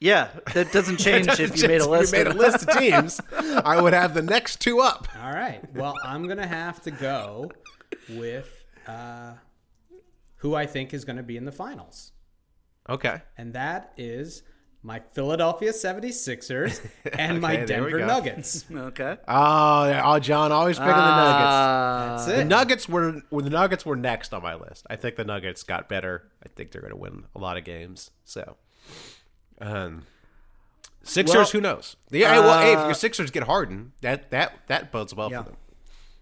Yeah, that doesn't change if you made a list. If you made a list of teams, I would have the next two up. All right. Well, I'm going to have to go with who I think is going to be in the finals. Okay. And that is my Philadelphia 76ers, and okay, my Denver Nuggets. Okay. Oh, John, always picking the Nuggets. That's it. The Nuggets were next on my list. I think the Nuggets got better. I think they're going to win a lot of games. So, Sixers, well, who knows? Yeah. Well, hey, if your Sixers get Harden, that bodes well for them.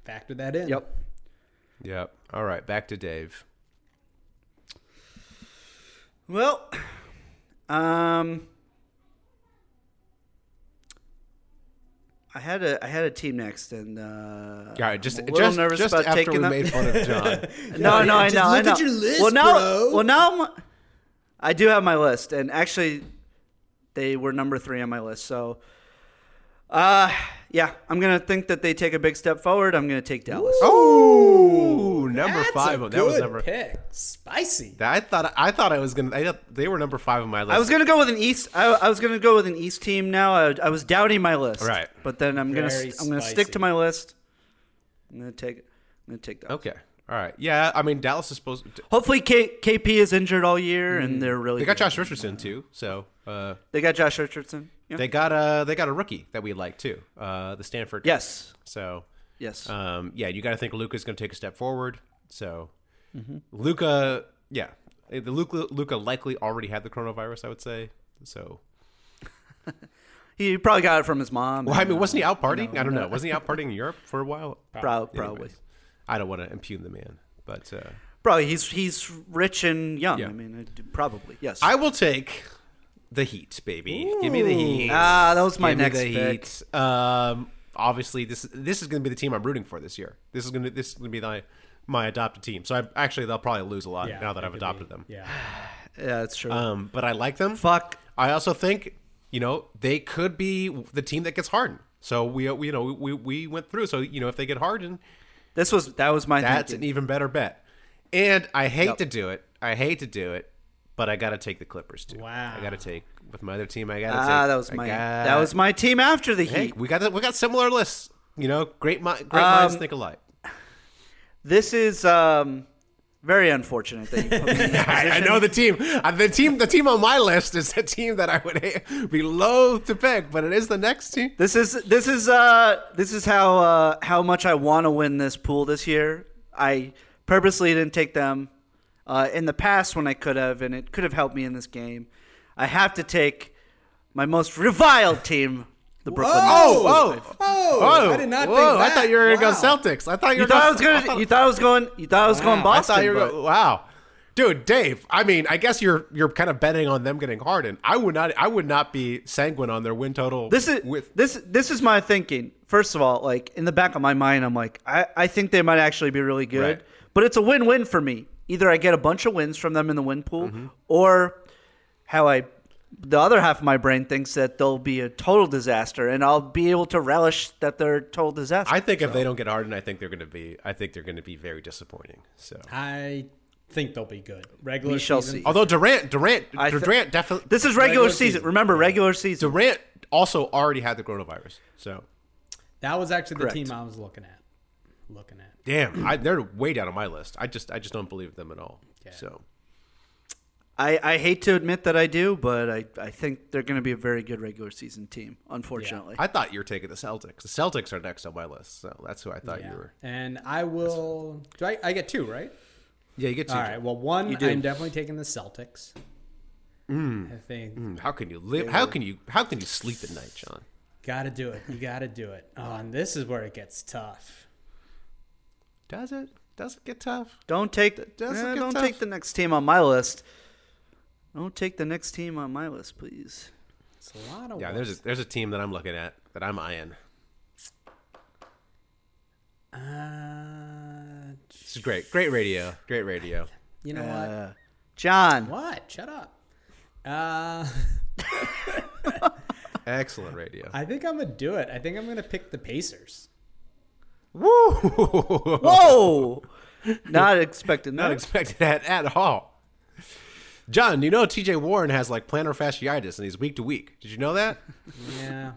Factor that in. Yep. All right, back to Dave. Well. I had a team next, and I'm a little nervous about after taking them. Made fun of John. No, I know. Look at your list, well, now I do have my list, and actually, they were number 3 on my list. So, I'm gonna think that they take a big step forward. I'm gonna take Dallas. Oh, number 5. That was number pick. Spicy. They were number 5 on my list. I was gonna go with an East. I was gonna go with an East team. Now I was doubting my list. Right. But then I'm gonna stick to my list. I'm gonna take Dallas. Okay. All right. Yeah. I mean, Dallas is supposed to. Hopefully, KP is injured all year, and they're really. They got Josh Richardson too. So. They got Josh Richardson. Yeah. They got a rookie that we like too. The Stanford. Yes. So. Yes. You got to think Luka's going to take a step forward. So. Mm-hmm. Luka. Yeah. Luka likely already had the coronavirus. I would say. So. He probably got it from his mom. Well, wasn't he out partying? No, I don't know. Wasn't he out partying in Europe for a while? Probably. I don't want to impugn the man, but probably he's rich and young. Yeah. I mean, probably yes. I will take the Heat, baby. Ooh. Give me the Heat. That was my next pick. Heat. Obviously, this is going to be the team I'm rooting for this year. This is going to be my adopted team. So they'll probably lose a lot now that I've adopted them. Yeah, that's true. But I like them. Fuck. I also think they could be the team that gets Harden. So we went through. So if they get Harden. That was my. That's thinking. An even better bet, and I hate to do it. But I gotta take the Clippers too. Wow, I gotta take with my other team. I gotta take. That was my team after the Heat. We got similar lists. Great minds think alike. This is very unfortunate that you put me in that position. I know the team. The team on my list is the team that I would be loath to pick, but it is the next team. This is how much I want to win this pool this year. I purposely didn't take them in the past when I could have, and it could have helped me in this game. I have to take my most reviled team. The Brooklyn Nets. Oh! I did not think that. I thought you were going to go Celtics. I thought I was going Boston. I thought you were going, dude, Dave. I mean, I guess you're kind of betting on them getting Harden. I would not be sanguine on their win total. This is my thinking. First of all, like in the back of my mind, I'm like, I think they might actually be really good. Right. But it's a win-win for me. Either I get a bunch of wins from them in the win pool, mm-hmm. or the other half of my brain thinks that they'll be a total disaster, and I'll be able to relish that they're a total disaster. I think if they don't get Harden, I think they're going to be very disappointing. So I think they'll be good. Regular season. See. Although Durant definitely. This is regular season. Remember, regular season. Durant also already had the coronavirus. So that was actually correct. The team I was looking at. Damn, they're way down on my list. I just don't believe them at all. Yeah. So. I hate to admit that I do, but I think they're going to be a very good regular season team, unfortunately. Yeah. I thought you were taking the Celtics. The Celtics are next on my list, so that's who I thought you were. And I will – I get 2, right? Yeah, you get 2. All right, well, 1, I'm definitely taking the Celtics. I think. How can you live – how can you sleep at night, John? Got to do it. You got to do it. Oh, and this is where it gets tough. Does it? Does it get tough? Don't take the next team on my list. Don't take the next team on my list, please. It's a lot of ones. There's a team that I'm looking at that I'm eyeing. This is great. Great radio. You know what? John. What? Shut up. Excellent radio. I think I'm going to do it. I think I'm going to pick the Pacers. Woo! Whoa! Not expected. Not expected at all. John, you know TJ Warren has like plantar fasciitis and he's week to week. Did you know that? Yeah.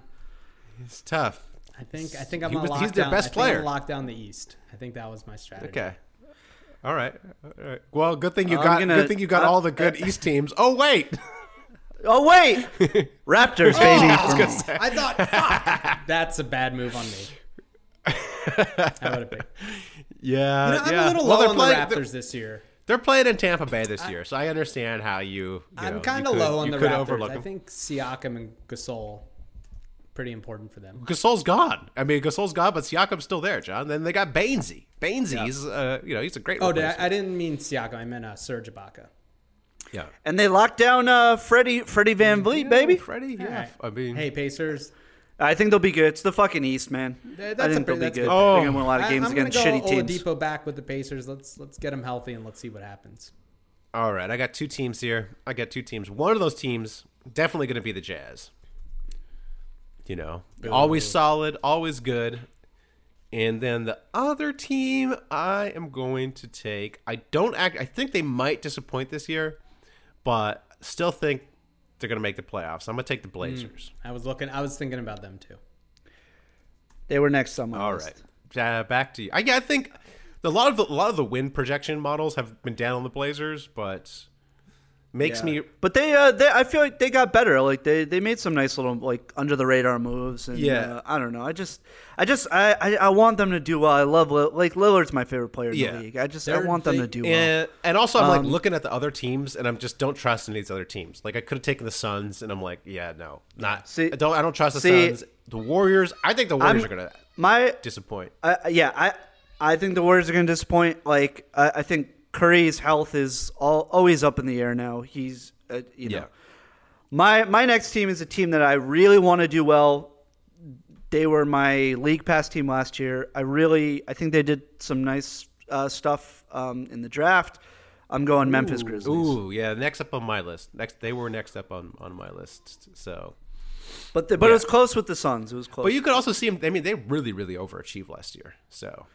It's tough. I think I'm going to lock down. He's their best player. I'm going to lock down the East. I think that was my strategy. Okay. All right. Well, good thing you got all the good East teams. Oh, wait. Oh, wait. Raptors, baby. I thought, fuck. That's a bad move on me. I would have picked. Yeah. You know, I'm a little low on the Raptors this year. They're playing in Tampa Bay this year, so I understand how I'm kind of low on the Raptors. I think Siakam and Gasol, pretty important for them. Gasol's gone, but Siakam's still there, John. Then they got Bainesy. Bainesy's, he's a great replacement. I didn't mean Siakam. I meant Serge Ibaka. Yeah. And they locked down Freddie VanVleet, baby. Freddie, yeah. Right. I mean, hey, Pacers. I think they'll be good. It's the fucking East, man. I think they'll be good. Oh. I think I'm going to win a lot of games against shitty teams. I'm going to go Oladipo back with the Pacers. Let's get them healthy and let's see what happens. All right. I got two teams here. One of those teams definitely going to be the Jazz. Always solid, always good. And then the other team I am going to take. I think they might disappoint this year, but still think they're going to make the playoffs. I'm going to take the Blazers. I was thinking about them too. They were next on my list. All right. Back to you. I think a lot of the win projection models have been down on the Blazers, but makes me. But they I feel like they got better. Like they made some nice little under the radar moves. And, I don't know. I want them to do well. I love Lillard's my favorite player in the league. I want them to do well. And also I'm looking at the other teams and I'm just don't trust in these other teams. Like I could have taken the Suns and I'm like, yeah, no, not. See, I don't trust the Suns. The Warriors. I think the Warriors are gonna disappoint. I think the Warriors are gonna disappoint. Like I think Curry's health is always up in the air now. He's my next team is a team that I really want to do well. They were my league pass team last year. I think they did some nice stuff in the draft. I'm going Memphis Grizzlies. Ooh, yeah, next up on my list. They were next up on my list. So, but it was close with the Suns. It was close. But you could also see them. I mean, they really, really overachieved last year. So.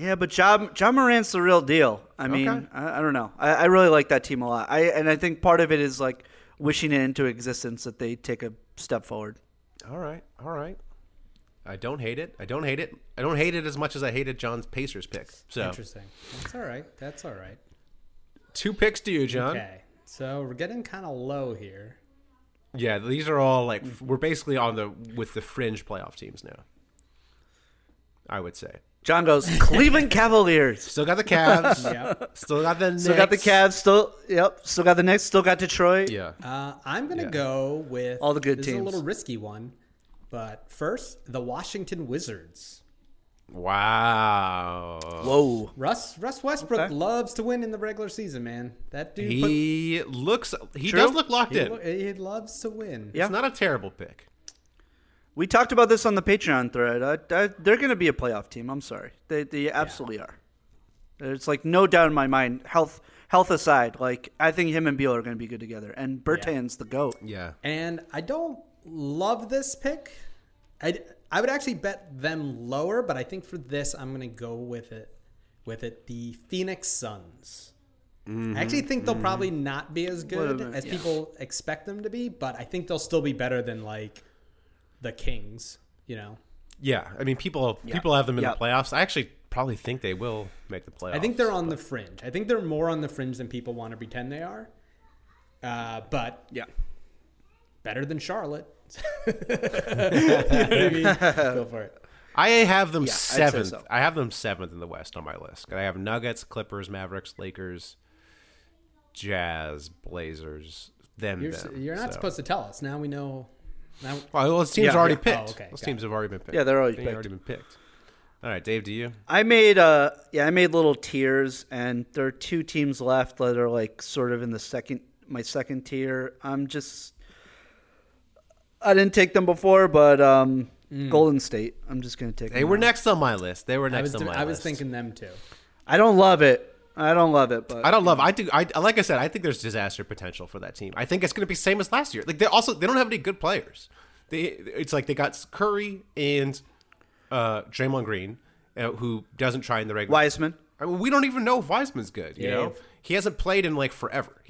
Yeah, but Ja Morant's the real deal. I mean, okay. I don't know. I really like that team a lot. And I think part of it is like wishing it into existence that they take a step forward. All right. I don't hate it. I don't hate it as much as I hated John's Pacers pick. So interesting. That's all right. Two picks to you, John. Okay. So we're getting kind of low here. Yeah, these are all we're basically with the fringe playoff teams now. I would say. John goes Cleveland Cavaliers. Still got the Cavs. Yep. Still got the Knicks. Still got the Cavs. Still got the Knicks. Still got Detroit. Yeah. I'm gonna go with all the good teams. This is a little risky one, but first the Washington Wizards. Wow. Whoa. Russ Westbrook loves to win in the regular season, man. That dude. He does look locked in. He loves to win. Yeah. It's not a terrible pick. We talked about this on the Patreon thread. They're going to be a playoff team. I'm sorry. They absolutely are. There's no doubt in my mind. Health aside, I think him and Beal are going to be good together. And Bertan's the GOAT. Yeah. And I don't love this pick. I would actually bet them lower, but I think for this I'm going to go with it the Phoenix Suns. Mm-hmm. I actually think they'll probably not be as good as people expect them to be, but I think they'll still be better than the Kings, Yeah, I mean, people have them in the playoffs. I actually probably think they will make the playoffs. I think they're on the fringe. I think they're more on the fringe than people want to pretend they are. But better than Charlotte. You know what I mean? Go for it. I have them seventh. So. I have them seventh in the West on my list. I have Nuggets, Clippers, Mavericks, Lakers, Jazz, Blazers. You're not supposed to tell us. Now we know. Those teams are already picked. Oh, okay. Those teams have already been picked. Yeah, they've already been picked. All right, Dave, do you? I made little tiers, and there are two teams left that are sort of in my second tier. I didn't take them before, but Golden State. I'm just going to take them. They were next on my list. I was thinking them too. I don't love it. But, like I said, I think there's disaster potential for that team. I think it's going to be same as last year. They don't have any good players. They got Curry and Draymond Green, who doesn't try in the regular. Wiseman. I mean, we don't even know if Wiseman's good. You know, he hasn't played in forever.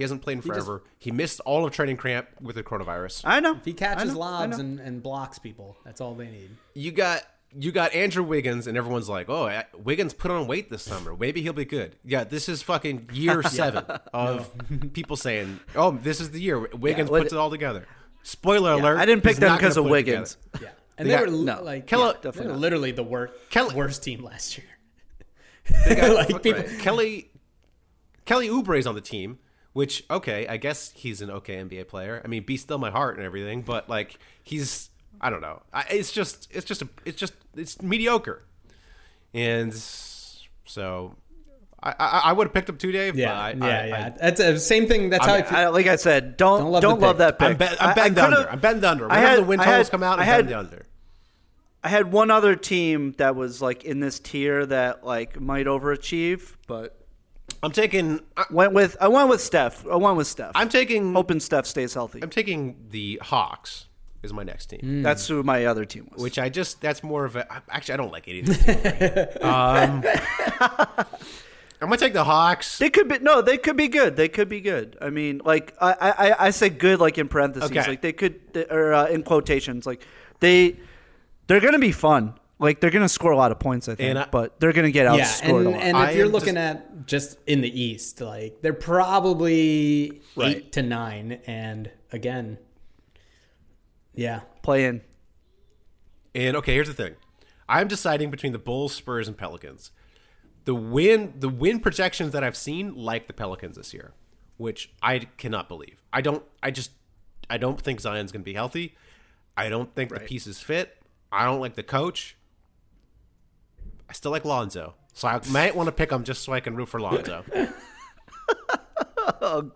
He missed all of training camp with the coronavirus. I know. If he catches lobs and blocks people, that's all they need. You got you got Andrew Wiggins, and everyone's like, oh, Wiggins put on weight this summer. Maybe he'll be good. Yeah, this is fucking year seven of people saying, oh, this is the year. Wiggins puts it all together. Spoiler alert. I didn't pick them because of Wiggins. Yeah. And they were literally the worst team last year. They got like people. Right. Kelly Oubre's on the team, which, okay, I guess he's an okay NBA player. I mean, be still my heart and everything, but like he's, I don't know. It's mediocre. And so I would have picked up 2 days. That's the same thing. That's how I feel. Like I said, don't love that pick. I'm betting the under. Whenever the win totals come out, I'm betting the under. I had one other team that was like in this tier that like might overachieve, but I went with Steph. Hoping Steph stays healthy. I'm taking the Hawks is my next team. That's who my other team was. Which that's more of a, actually I don't like any of these teams right I'm going to take the Hawks. They could be good. They could be good. I mean, like I say good, like in parentheses, okay. Like they could, or in quotations, like they're going to be fun. Like they're going to score a lot of points, I think, but they're going to get outscored a lot. And if you're looking at just in the East, like they're probably 8 to 9, and again, play in. And okay, here's the thing: I'm deciding between the Bulls, Spurs, and Pelicans. The win projections that I've seen like the Pelicans this year, which I cannot believe. I don't think Zion's going to be healthy. I don't think the pieces fit. I don't like the coach. I still like Lonzo. So I might want to pick him just so I can root for Lonzo. Oh,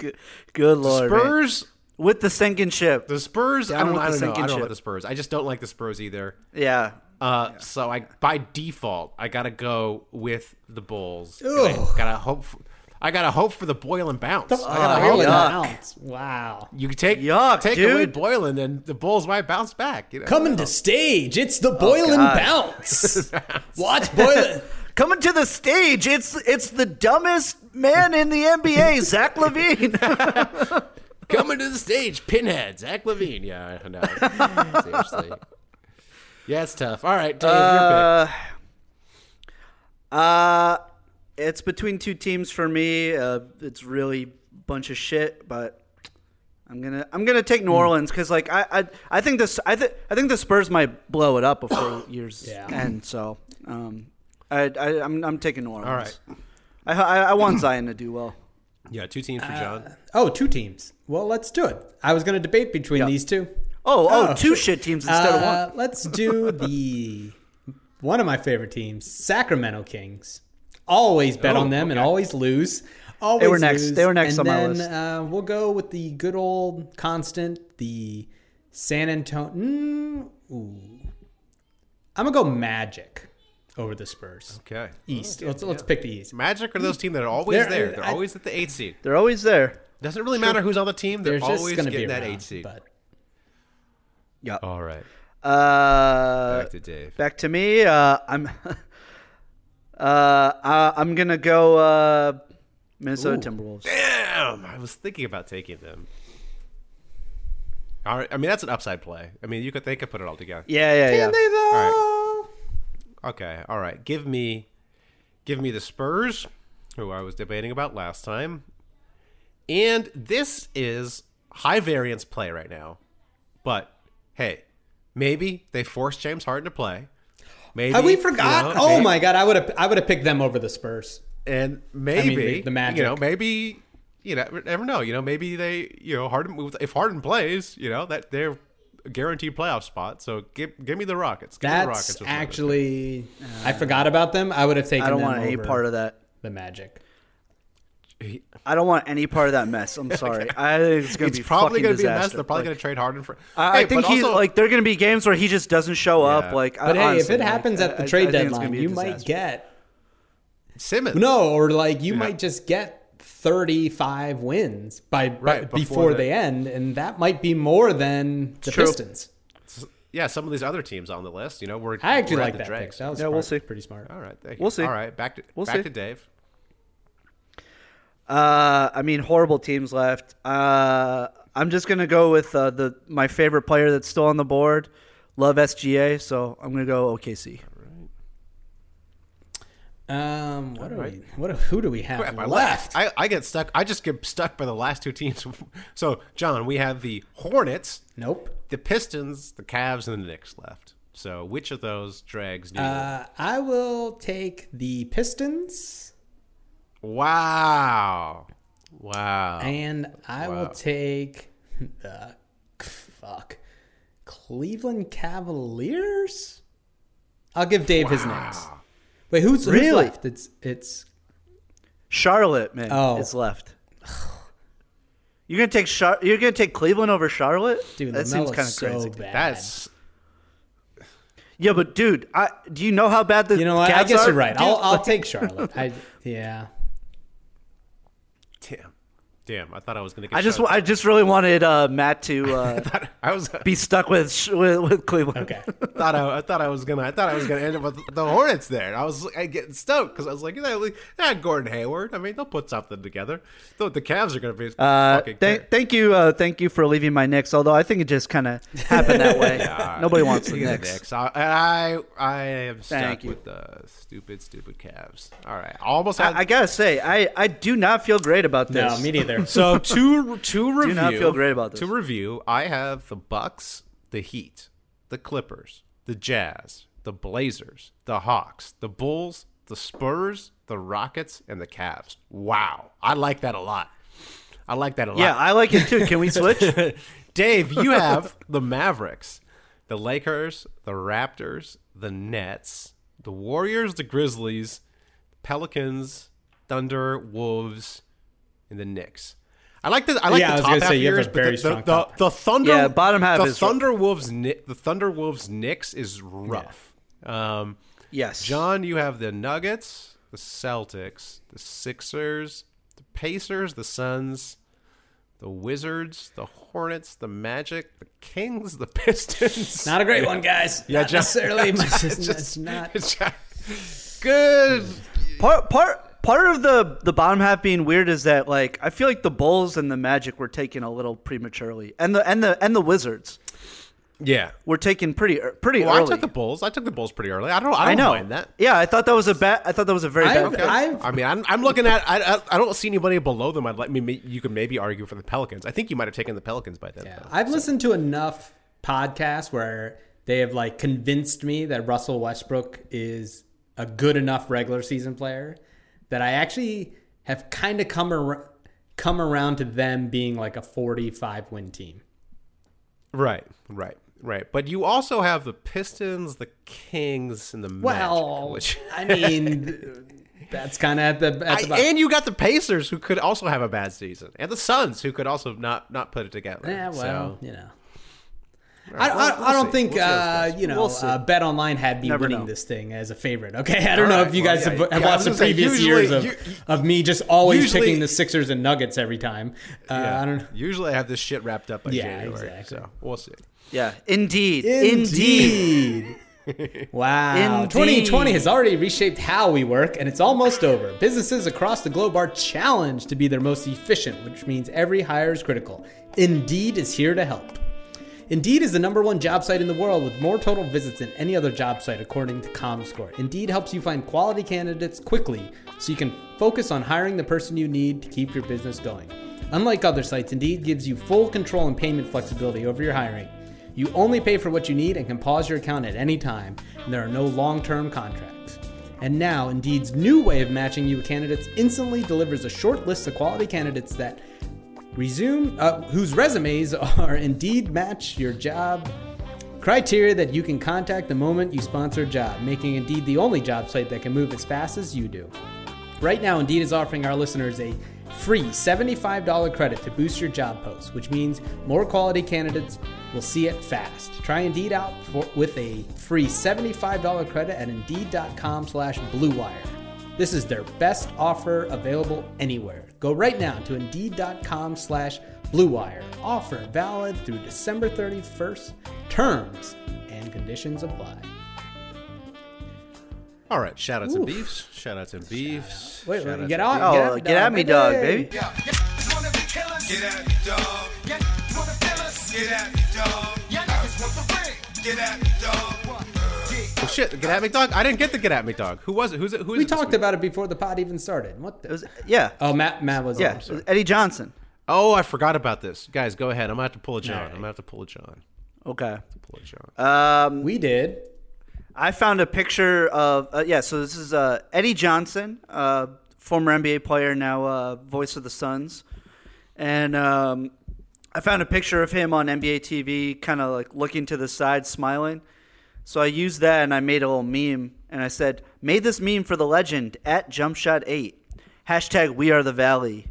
good Lord. Spurs. Man. With the sinking ship. The Spurs, I don't like the Spurs. I just don't like the Spurs either. Yeah. So by default, I got to go with the Bulls. I got to hope for the boil and bounce. Wow. You can take away Boylan, and the Bulls might bounce back. You know? Coming to stage, it's the boil and bounce. Watch Boylan. Coming to the stage, it's the dumbest man in the NBA, Zach LaVine. Coming to the stage, Pinhead, Zach LaVine. Yeah, I know. Seriously. Yeah, it's tough. All right, Dave, your pick. It's between two teams for me. It's really a bunch of shit, but I'm gonna take New Orleans because like I think the Spurs might blow it up before year's end. So I'm taking New Orleans. All right, I want Zion to do well. Yeah, two teams for John. Two teams. Well, let's do it. I was gonna debate between these two. Two shit teams instead of one. Let's do the one of my favorite teams, Sacramento Kings. Always bet on them and always lose. Always They were next on my list. We'll go with the good old constant, the San Antonio. I'm going to go Magic over the Spurs. Okay. East. Okay. Let's pick the East. Magic are those teams that are always there. They're always at the 8th seed. They're always there. Doesn't really matter who's on the team. They're always getting that 8th seed. Yeah. All right. Back to Dave. Back to me. I'm going to go Minnesota Timberwolves. Damn, I was thinking about taking them. All right, I mean, that's an upside play. I mean, they could put it all together. Yeah. Can they, though? All right. Okay, all right. Give me the Spurs, who I was debating about last time. And this is high variance play right now. But, hey, maybe they forced James Harden to play. Maybe, have we forgot? You know, my God, I would have picked them over the Spurs. And maybe the Magic. You know, maybe never know. You know, maybe they Harden moves. If Harden plays, that they're a guaranteed playoff spot. So give me the Rockets. That's actually I forgot about them. I would have taken. I don't want any part of that. The Magic. I don't want any part of that mess. I'm sorry. I think it's going to be probably going to be a mess. They're probably going to trade Harden for. I think he's like there are going to be games where he just doesn't show up. Like, but honestly, if it happens at the trade deadline, you might get Simmons. No, or like you might just get 35 wins before they end, and that might be more than the Pistons. Yeah, some of these other teams on the list. We're I actually like that. That was we'll see. Pretty smart. All right, we'll see. All right, back to Dave. Horrible teams left. I'm just going to go with my favorite player that's still on the board, Love SGA, so I'm going to go OKC. Who do we have left? I get stuck. I just get stuck by the last two teams. So, John, we have the Hornets. Nope. The Pistons, the Cavs, and the Knicks left. So, which of those drags do you want? I will take the Pistons. Wow. And I will take the Cleveland Cavaliers. I'll give Dave his Knicks. Wait, who's left? It's Charlotte, man. Oh. Is left. You're gonna take Cleveland over Charlotte, dude. That seems kind of crazy. Bad. That's yeah, but dude, do you know how bad the Cavs I guess are? You're right. I'll take Charlotte. Damn! I thought I was gonna. I just really wanted Matt to be stuck with Cleveland. Okay. I thought I was gonna end up with the Hornets there. I getting stoked because I was like, Gordon Hayward. I mean, they'll put something together. The Cavs are gonna be. Thank you for leaving my Knicks. Although I think it just kind of happened that way. Nobody wants the Knicks. I am stuck with the stupid Cavs. All right. I gotta say, I do not feel great about this. No, me neither. So to review, do not feel great about this. To review, I have the Bucks, the Heat, the Clippers, the Jazz, the Blazers, the Hawks, the Bulls, the Spurs, the Rockets, and the Cavs. Wow, I like that a lot. Yeah, I like it too. Can we switch? Dave, you have the Mavericks, the Lakers, the Raptors, the Nets, the Warriors, the Grizzlies, Pelicans, Thunder, Wolves, and the Knicks. I like the top half years, but the Thunder, bottom half the is the Thunder Wolves Knicks is rough. Yeah. Yes, John, you have the Nuggets, the Celtics, the Sixers, the Pacers, the Suns, the Wizards, the Hornets, the Magic, the Kings, the Pistons. Not a great one, guys. Yeah, not necessarily. Good. Part of the bottom half being weird is that like I feel like the Bulls and the Magic were taken a little prematurely, and the Wizards, were taken pretty early. I took the Bulls pretty early. I don't mind that. Yeah, I thought that was a very bad. Okay. I'm looking at. I don't see anybody below them. You could maybe argue for the Pelicans. I think you might have taken the Pelicans by then. Yeah, I've listened to enough podcasts where they have like convinced me that Russell Westbrook is a good enough regular season player that I actually have kind of come around to them being like a 45-win team. Right. But you also have the Pistons, the Kings, and the Magic. Which... I mean, that's kind of at the bottom. And you got the Pacers, who could also have a bad season, and the Suns, who could also not put it together. Yeah, well, Right, I don't think BetOnline had me winning this thing as a favorite. Okay, I don't know if you guys have watched the previous years of me just always picking the Sixers and Nuggets every time. I don't know. Usually I have this shit wrapped up by January. Exactly. So we'll see. Yeah, indeed. Wow. Indeed. 2020 has already reshaped how we work, and it's almost over. Businesses across the globe are challenged to be their most efficient, which means every hire is critical. Indeed is here to help. Indeed is the number one job site in the world with more total visits than any other job site, according to Comscore. Indeed helps you find quality candidates quickly so you can focus on hiring the person you need to keep your business going. Unlike other sites, Indeed gives you full control and payment flexibility over your hiring. You only pay for what you need and can pause your account at any time, and there are no long-term contracts. And now, Indeed's new way of matching you with candidates instantly delivers a short list of quality candidates that whose resumes are Indeed match your job criteria that you can contact the moment you sponsor a job, making Indeed the only job site that can move as fast as you do. Right now, Indeed is offering our listeners a free $75 credit to boost your job post, which means more quality candidates will see it fast. Try Indeed out with a free $75 credit at Indeed.com/BlueWire. This is their best offer available anywhere. Go right now to Indeed.com/BlueWire. Offer valid through December 31st. Terms and conditions apply. All right. Shout outs and beefs. Wait, get at me, dog, baby. Get at me, dog. Get at me, dog. Get at me, dog. Oh, shit, the Get At Me Dog? I didn't get the Get At Me Dog. Who was it? Who's it? We talked about it before the pod even started. What? Oh, Matt was on. Yeah, Eddie Johnson. Oh, I forgot about this. Guys, go ahead. I'm going to have to pull a John. Right. I'm going to have to pull a John. Okay. We did. I found a picture of, so this is Eddie Johnson, former NBA player, now voice of the Suns. And I found a picture of him on NBA TV, kind of like looking to the side, smiling. So I used that and I made a little meme. And I said, made this meme for the legend at JumpShot8. Hashtag We Are The Valley.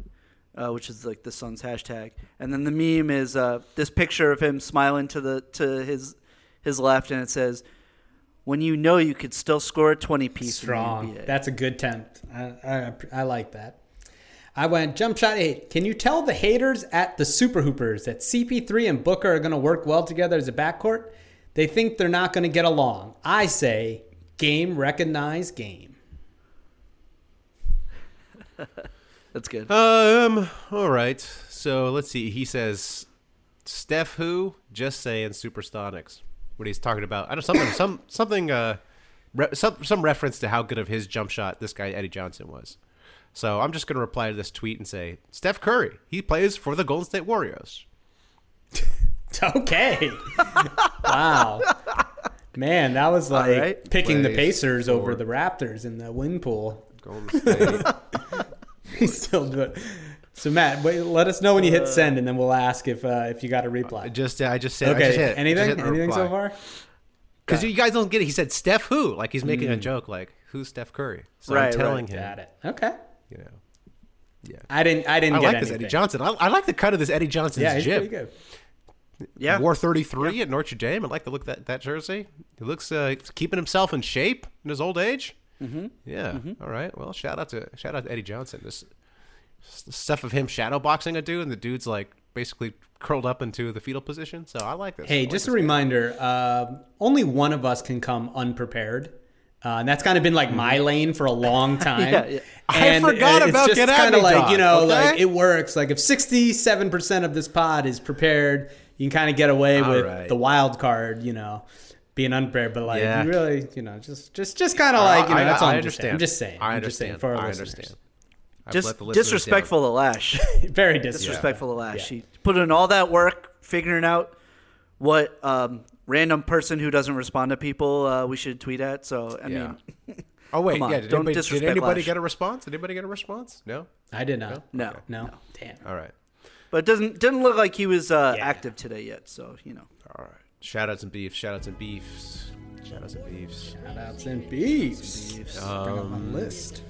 Which is like the Suns hashtag, and then the meme is this picture of him smiling to his left, and it says, "When you know you could still score a 20-piece." Strong. That's a good tempt. I like that. I went JumpShot8. Can you tell the haters at the Super Hoopers that CP3 and Booker are going to work well together as a backcourt? They think they're not going to get along. I say, game recognize game. That's good. All right. So let's see. He says, "Steph, who just saying Supersonics?" What he's talking about? I know something, some reference to how good of his jump shot this guy Eddie Johnson was. So I'm just gonna reply to this tweet and say, "Steph Curry, he plays for the Golden State Warriors." Okay. Wow. Man, that was like picking the Pacers over the Raptors in the win pool. Golden State. He's still good. So Matt, wait, let us know when you hit send, and then we'll ask if you got a reply. I just hit. Anything so far? Because you guys don't get it. He said Steph who? Like he's making a joke. Like who's Steph Curry? So I'm telling him. Got it. Okay. You know. Yeah. I didn't get anything. I like this Eddie Johnson. I like the cut of this Eddie Johnson's gym. Yeah, he's pretty good. Yeah. Wore 33 at Notre Dame. I like the look of that jersey. He looks keeping himself in shape in his old age. Mm-hmm. Yeah. Mm-hmm. All right. Well, shout out to Eddie Johnson. This stuff of him shadow boxing a dude, and the dude's like basically curled up into the fetal position. So I like this. Hey, just a reminder: only one of us can come unprepared, and that's kind of been like my lane for a long time. Yeah. And I forgot about Get At Me Dog. It's just kind of like like it works. Like if 67% of this pod is prepared, you can kind of get away with the wild card. Being unprepared, but you really, just kind of that's all I understand. I'm just saying. I understand. Just disrespectful to Lash. Very disrespectful to Lash. She put in all that work figuring out what random person who doesn't respond to people we should tweet at. So I mean, oh wait, come on. Did anybody get a response? No, I did not. No. Damn. All right, but it didn't look like he was active today yet. So all right. Shoutouts and beefs. Bring up my list.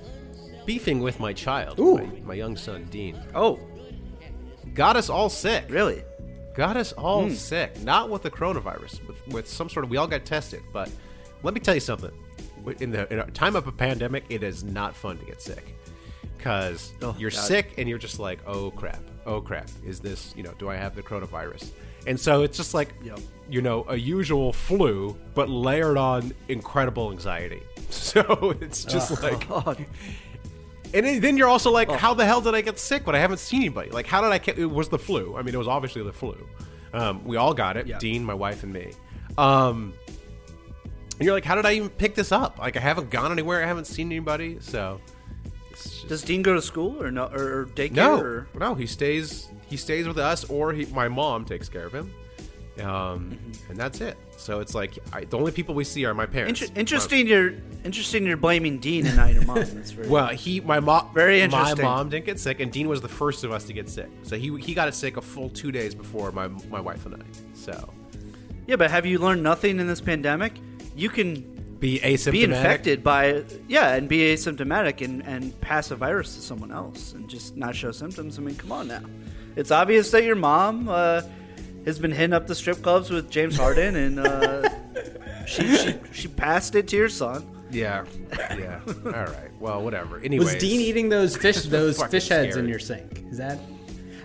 Beefing with my child. Ooh. My young son, Dean. Oh. Got us all sick. Really? Got us all sick. Not with the coronavirus. With some sort of... We all got tested. But let me tell you something. In our time of a pandemic, it is not fun to get sick. Because you're sick and you're just like, oh, crap. Is this... do I have the coronavirus? And so it's just like... Yep. A usual flu, but layered on incredible anxiety. So it's just God. And then you're also like, how the hell did I get sick when I haven't seen anybody? Like, how did it was the flu. I mean, it was obviously the flu. We all got it. Yeah. Dean, my wife, and me. And you're like, how did I even pick this up? Like, I haven't gone anywhere. I haven't seen anybody. So it's just... Does Dean go to school or no, or daycare? No, he stays with us or my mom takes care of him. And that's it. So it's like the only people we see are my parents. Interesting, you're blaming Dean and not your mom. That's very well. My mom didn't get sick, and Dean was the first of us to get sick. So he got sick a full 2 days before my wife and I. So yeah, but have you learned nothing in this pandemic? You can be asymptomatic, be infected by and be asymptomatic and pass a virus to someone else and just not show symptoms. I mean, come on now. It's obvious that your mom. Has been hitting up the strip clubs with James Harden, and she passed it to your son. Yeah. All right. Well, whatever. Anyways, was Dean eating those fish heads in your sink? Is that?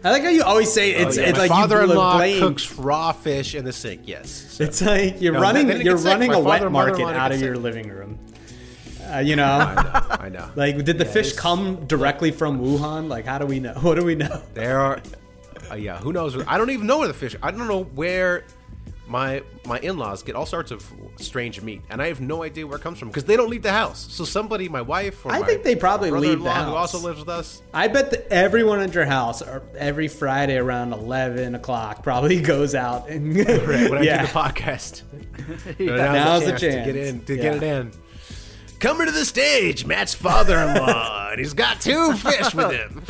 I like how you always say it's like father-in-law cooks raw fish in the sink. Yes, so. It's like you're running a wet market out of your living room. I know. Like, did the fish come directly from Wuhan? Like, how do we know? What do we know? There are. Who knows? I don't even know where the fish. I don't know where. my in-laws get all sorts of strange meat, and I have no idea where it comes from because they don't leave the house. So somebody, my wife, or I think they probably leave the house. Who also lives with us. I bet that everyone at your house every Friday around 11 o'clock probably goes out and right, when I do the podcast. Yeah. Now's the chance to get it in. Coming to the stage, Matt's father-in-law, and he's got two fish with him.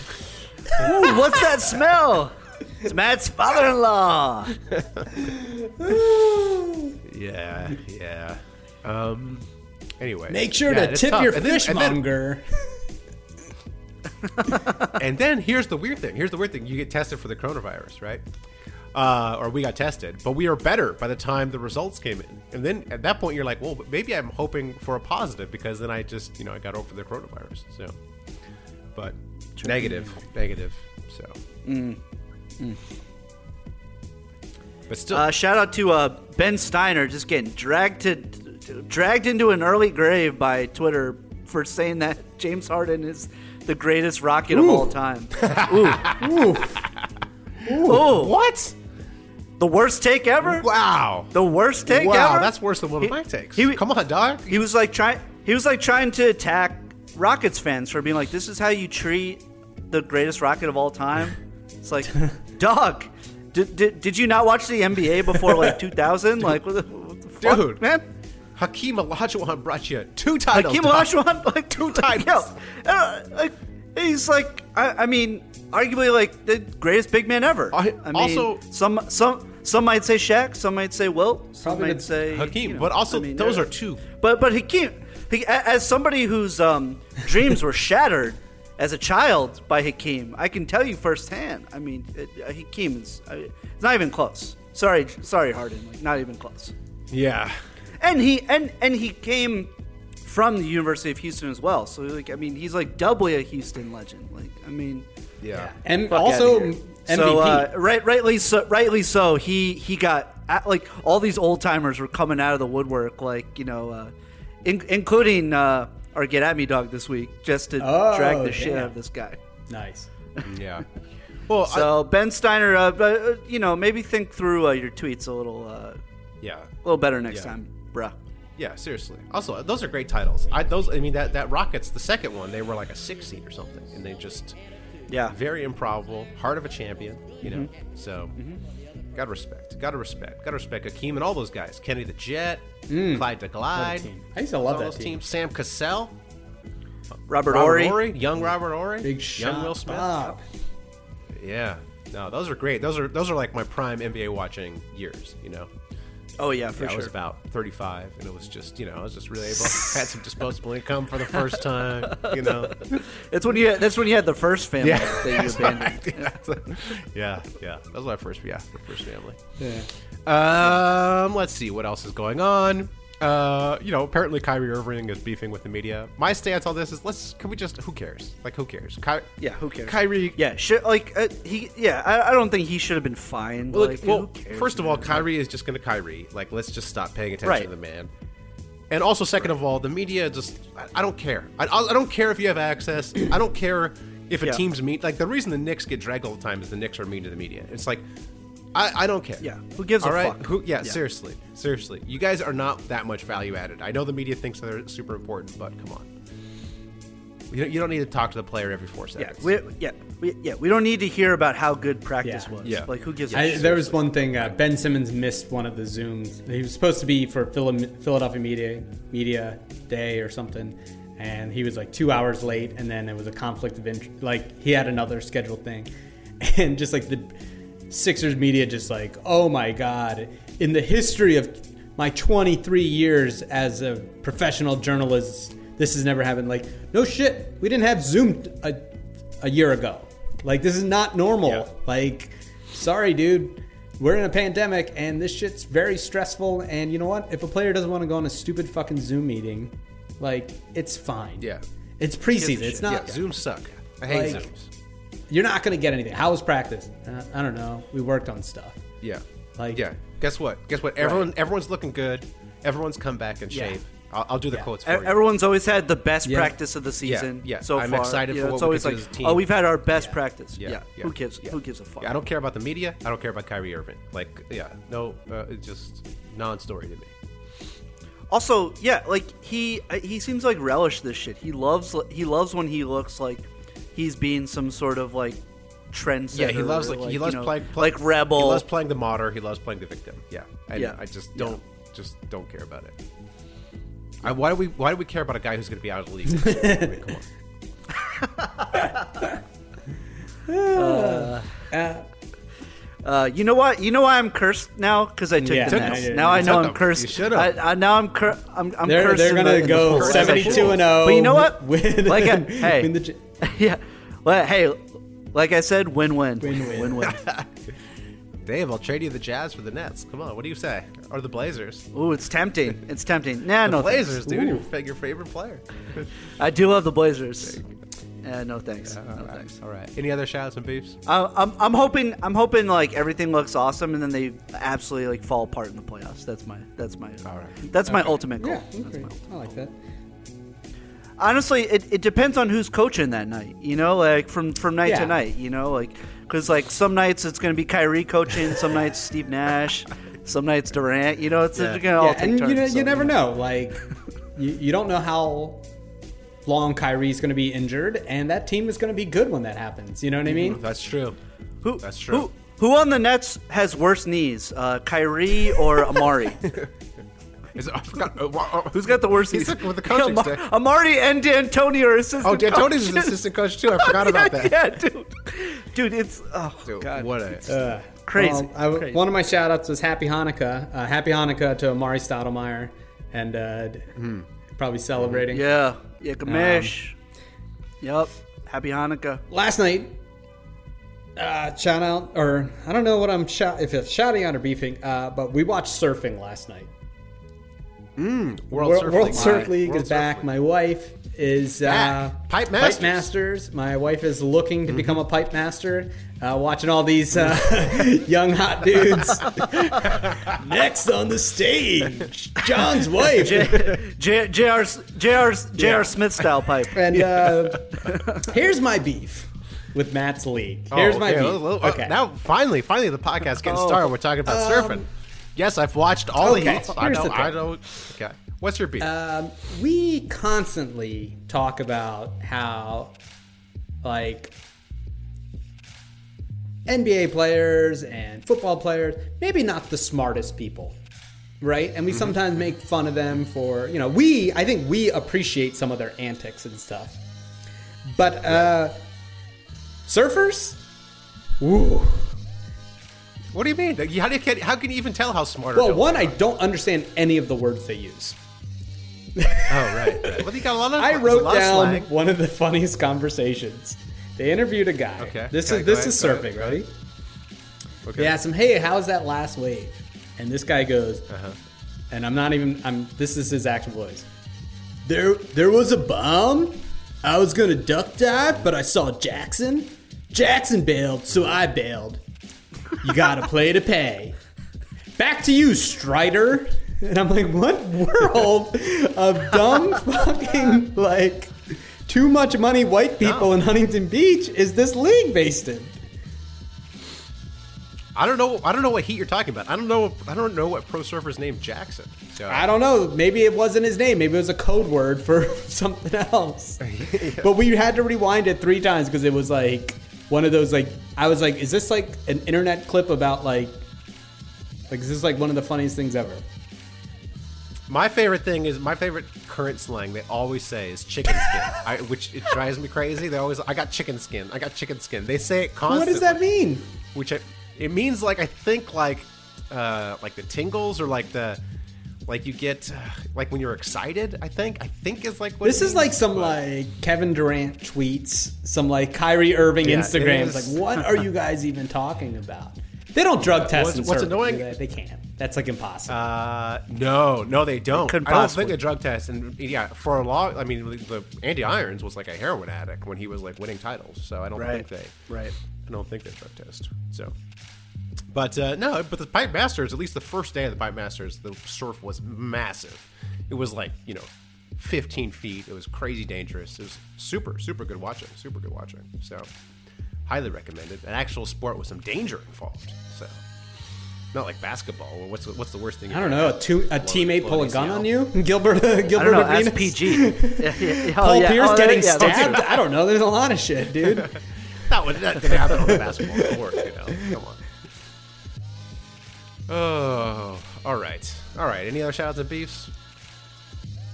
Ooh, what's that smell? It's Matt's father-in-law. Yeah. Anyway. Make sure to tip your fishmonger. And then here's the weird thing. You get tested for the coronavirus, right? Or we got tested. But we are better by the time the results came in. And then at that point, you're like, well, maybe I'm hoping for a positive because then I just, I got over the coronavirus. So, but negative. So. But still, shout out to Ben Steiner just getting dragged into an early grave by Twitter for saying that James Harden is the greatest Rocket of all time. What? The worst take ever? Wow. Wow, that's worse than one of my takes. Come on, dog. He was like trying to attack Rockets fans for being like, this is how you treat the greatest Rocket of all time. It's like, dog, did you not watch the NBA before, like, 2000? Like, what the fuck, dude, man? Hakeem Olajuwon brought you two titles. Hakeem Olajuwon, like, two titles. He's like, I mean, arguably, like, the greatest big man ever. Some might say Shaq, some might say Wilt, some might say Hakeem. But also, those are two. But Hakeem, as somebody whose dreams were shattered, as a child by Hakeem, I can tell you firsthand. I mean, Hakeem is it's not even close. Sorry, Harden, like, not even close. Yeah. And he came from the University of Houston as well. So, like, I mean, he's like doubly a Houston legend. Like, I mean, yeah. And also MVP. So, rightly so. He got like all these old timers were coming out of the woodwork, like, including. Or get at me, dog, this week just to drag the shit out of this guy. Nice. Yeah. Well, so Ben Steiner, maybe think through your tweets a little. A little better next time, bruh. Yeah, seriously. Also, those are great titles. That Rockets, the second one, they were like a 6 seed or something, and they just very improbable, heart of a champion, Mm-hmm. So. Mm-hmm. Gotta respect Hakeem and all those guys. Kenny the Jet, Clyde the Glide. I used to love that team. Sam Cassell, Robert Horry. Young Robert Horry, big shot, young Will Smith. Bob. Yeah, no, those are great. Those are like my prime NBA watching years. Oh yeah, for sure. I was about 35, and it was just I was just really able to had some disposable income for the first time. That's when you had the first family that you abandoned. That was my first family. Yeah. Let's see what else is going on. Apparently Kyrie Irving is beefing with the media. My stance on this is who cares? Like, who cares? Who cares? Kyrie. Yeah, I don't think he should have been fined. Well, who cares, first of all, Kyrie is just going to Kyrie. Like, let's just stop paying attention to the man. And also, second of all, the media just, I don't care. I don't care if you have access. I don't care if a team's mean. Like, the reason the Knicks get dragged all the time is the Knicks are mean to the media. It's like, I don't care. Yeah, who gives a fuck? Seriously. You guys are not that much value added. I know the media thinks they're super important, but come on. You don't need to talk to the player every 4 seconds. We don't need to hear about how good practice was. Yeah. Like, who gives a fuck? There was one thing. Ben Simmons missed one of the Zooms. He was supposed to be for Philadelphia Media Day or something, and he was like 2 hours late, and then it was a conflict of interest. Like, he had another scheduled thing. And just like the Sixers media just like, oh my God, in the history of my 23 years as a professional journalist, this has never happened. Like, no shit, we didn't have Zoom a year ago. Like, this is not normal. Yeah. Like, sorry, dude, we're in a pandemic and this shit's very stressful. And you know what? If a player doesn't want to go on a stupid fucking Zoom meeting, like, it's fine. Yeah. It's preseason. It's not. Yeah, Zooms suck. I hate Zooms. You're not going to get anything. How was practice? I don't know. We worked on stuff. Yeah. Guess what? Everyone's looking good. Everyone's come back in shape. I'll do the quotes for you. Everyone's always had the best practice of the season so I'm far. I'm excited for what we can do as a team. Oh, we've had our best practice. Who cares? Who gives a fuck? I don't care about the media. I don't care about Kyrie Irving. Like, it's just non-story to me. Also, he seems like relish this shit. He loves when he looks like he's being some sort of like trendsetter. Yeah, he loves playing rebel. He loves playing the martyr. He loves playing the victim. Yeah, I just don't care about it. Why do we care about a guy who's going to be out of the league? Come on. You know what? You know why I'm cursed now? Because I took the Nets. Now I know I'm cursed. You should have. I'm cursed. They're going to go 72-0. But you know what? Like I said, win-win. Dave, I'll trade you the Jazz for the Nets. Come on, what do you say? Or the Blazers? Ooh, it's tempting. Nah, no thanks. The Blazers, dude. Your favorite player. I do love the Blazers. No thanks. Thanks. All right. Any other shout-outs and beefs? I'm hoping like everything looks awesome and then they absolutely like fall apart in the playoffs. That's my ultimate goal. Yeah, that's my ultimate goal. I like that. Honestly, it depends on who's coaching that night, you know, like from night to night, you know, like because like some nights it's going to be Kyrie coaching, some nights Steve Nash, some nights Durant, you know, it's going to all take turns. You never know, like you don't know how long Kyrie's going to be injured, and that team is going to be good when that happens, you know what I mean? That's true. Who on the Nets has worse knees, Kyrie or Amari? I forgot. Who's got the worst? He's with the coaching staff. Amari and D'Antoni are assistant. Oh, D'Antoni's an assistant coach too. I forgot about that. Yeah, dude, it's God, what a crazy. Crazy. One of my shout outs was Happy Hanukkah. Happy Hanukkah to Amari Stoudemire, and probably celebrating. Yeah, Gamesh. Yep, Happy Hanukkah. Last night, shout out, or I don't know what I'm if it's shouting out or beefing, but we watched surfing last night. World Surf League is back. My wife is Pipe Masters. My wife is looking to become a Pipe Master. Watching all these young hot dudes. Next on the stage, John's wife. J.R. Smith style pipe. And here's my beef with Matt's league. Here's my beef. Okay. Now, finally, the podcast getting started. We're talking about surfing. Yes, I've watched all the heats. I know. Okay. What's your beef? We constantly talk about how, like, NBA players and football players, maybe not the smartest people, right? And we sometimes make fun of them for, you know, I think we appreciate some of their antics and stuff. But surfers? Ooh. What do you mean? How can you even tell how smart? Well, I don't understand any of the words they use. Oh, right. Well, you got a lot of. I wrote down one of the funniest conversations. They interviewed a guy. Okay. This is surfing, right? Okay. They asked him, "Hey, how's that last wave?" And this guy goes, and I'm not even. This is his actual voice. There was a bomb. I was gonna duck dive, but I saw Jackson. Jackson bailed, so I bailed. You gotta play to pay. Back to you, Strider. And I'm like, what world of dumb fucking, like, too much money white people in Huntington Beach is this league based in? I don't know what heat you're talking about. I don't know what pro surfer's name Jackson. So. I don't know. Maybe it wasn't his name. Maybe it was a code word for something else. Yeah. But we had to rewind it 3 times because it was like one of those, like, I was like, is this like an internet clip about like is this like one of the funniest things ever? My favorite current slang they always say is chicken skin, which it drives me crazy. They always, I got chicken skin. They say it constantly. What does that mean? It means like, I think like the tingles or like the, like you get, like when you're excited, I think is like what this is like some like Kevin Durant tweets, some like Kyrie Irving Instagrams. Like, what are you guys even talking about? They don't drug test. What's annoying? They can't. That's like impossible. No, they don't. I don't think they drug test. And yeah, for a long, I mean, the Andy Irons was like a heroin addict when he was like winning titles. So I don't think they. Right. I don't think they drug test. So. But no, but the Pipe Masters, at least the first day of the Pipe Masters, the surf was massive. It was like, 15 feet. It was crazy dangerous. It was super, super good watching. So highly recommended. An actual sport with some danger involved. So not like basketball. What's the worst thing? I don't know. A teammate pulling a gun on you? Gilbert Arenas? PG. Paul Pierce getting stabbed? I don't know. There's a lot of shit, dude. That didn't happen on the basketball court, Come on. Oh, all right. Any other shout-outs and beefs?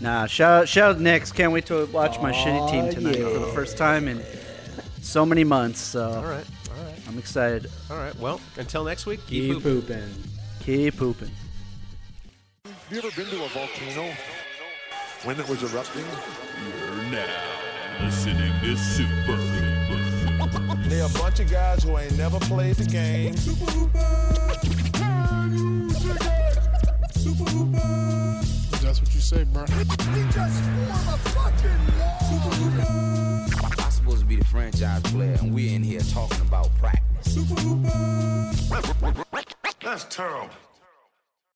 Nah, shout out Knicks. Can't wait to watch my shitty team tonight for the first time in so many months. So. All right. I'm excited. All right, well, until next week, keep pooping. Have you ever been to a volcano when it was erupting? You're now listening to Super Hoopers. They're a bunch of guys who ain't never played the game. Super Hoopers! Super Hoopers. That's what you say, bro. We just won a fucking law. Super Hoopers. I'm supposed to be the franchise player, and we're in here talking about practice. Super Hoopers. That's terrible.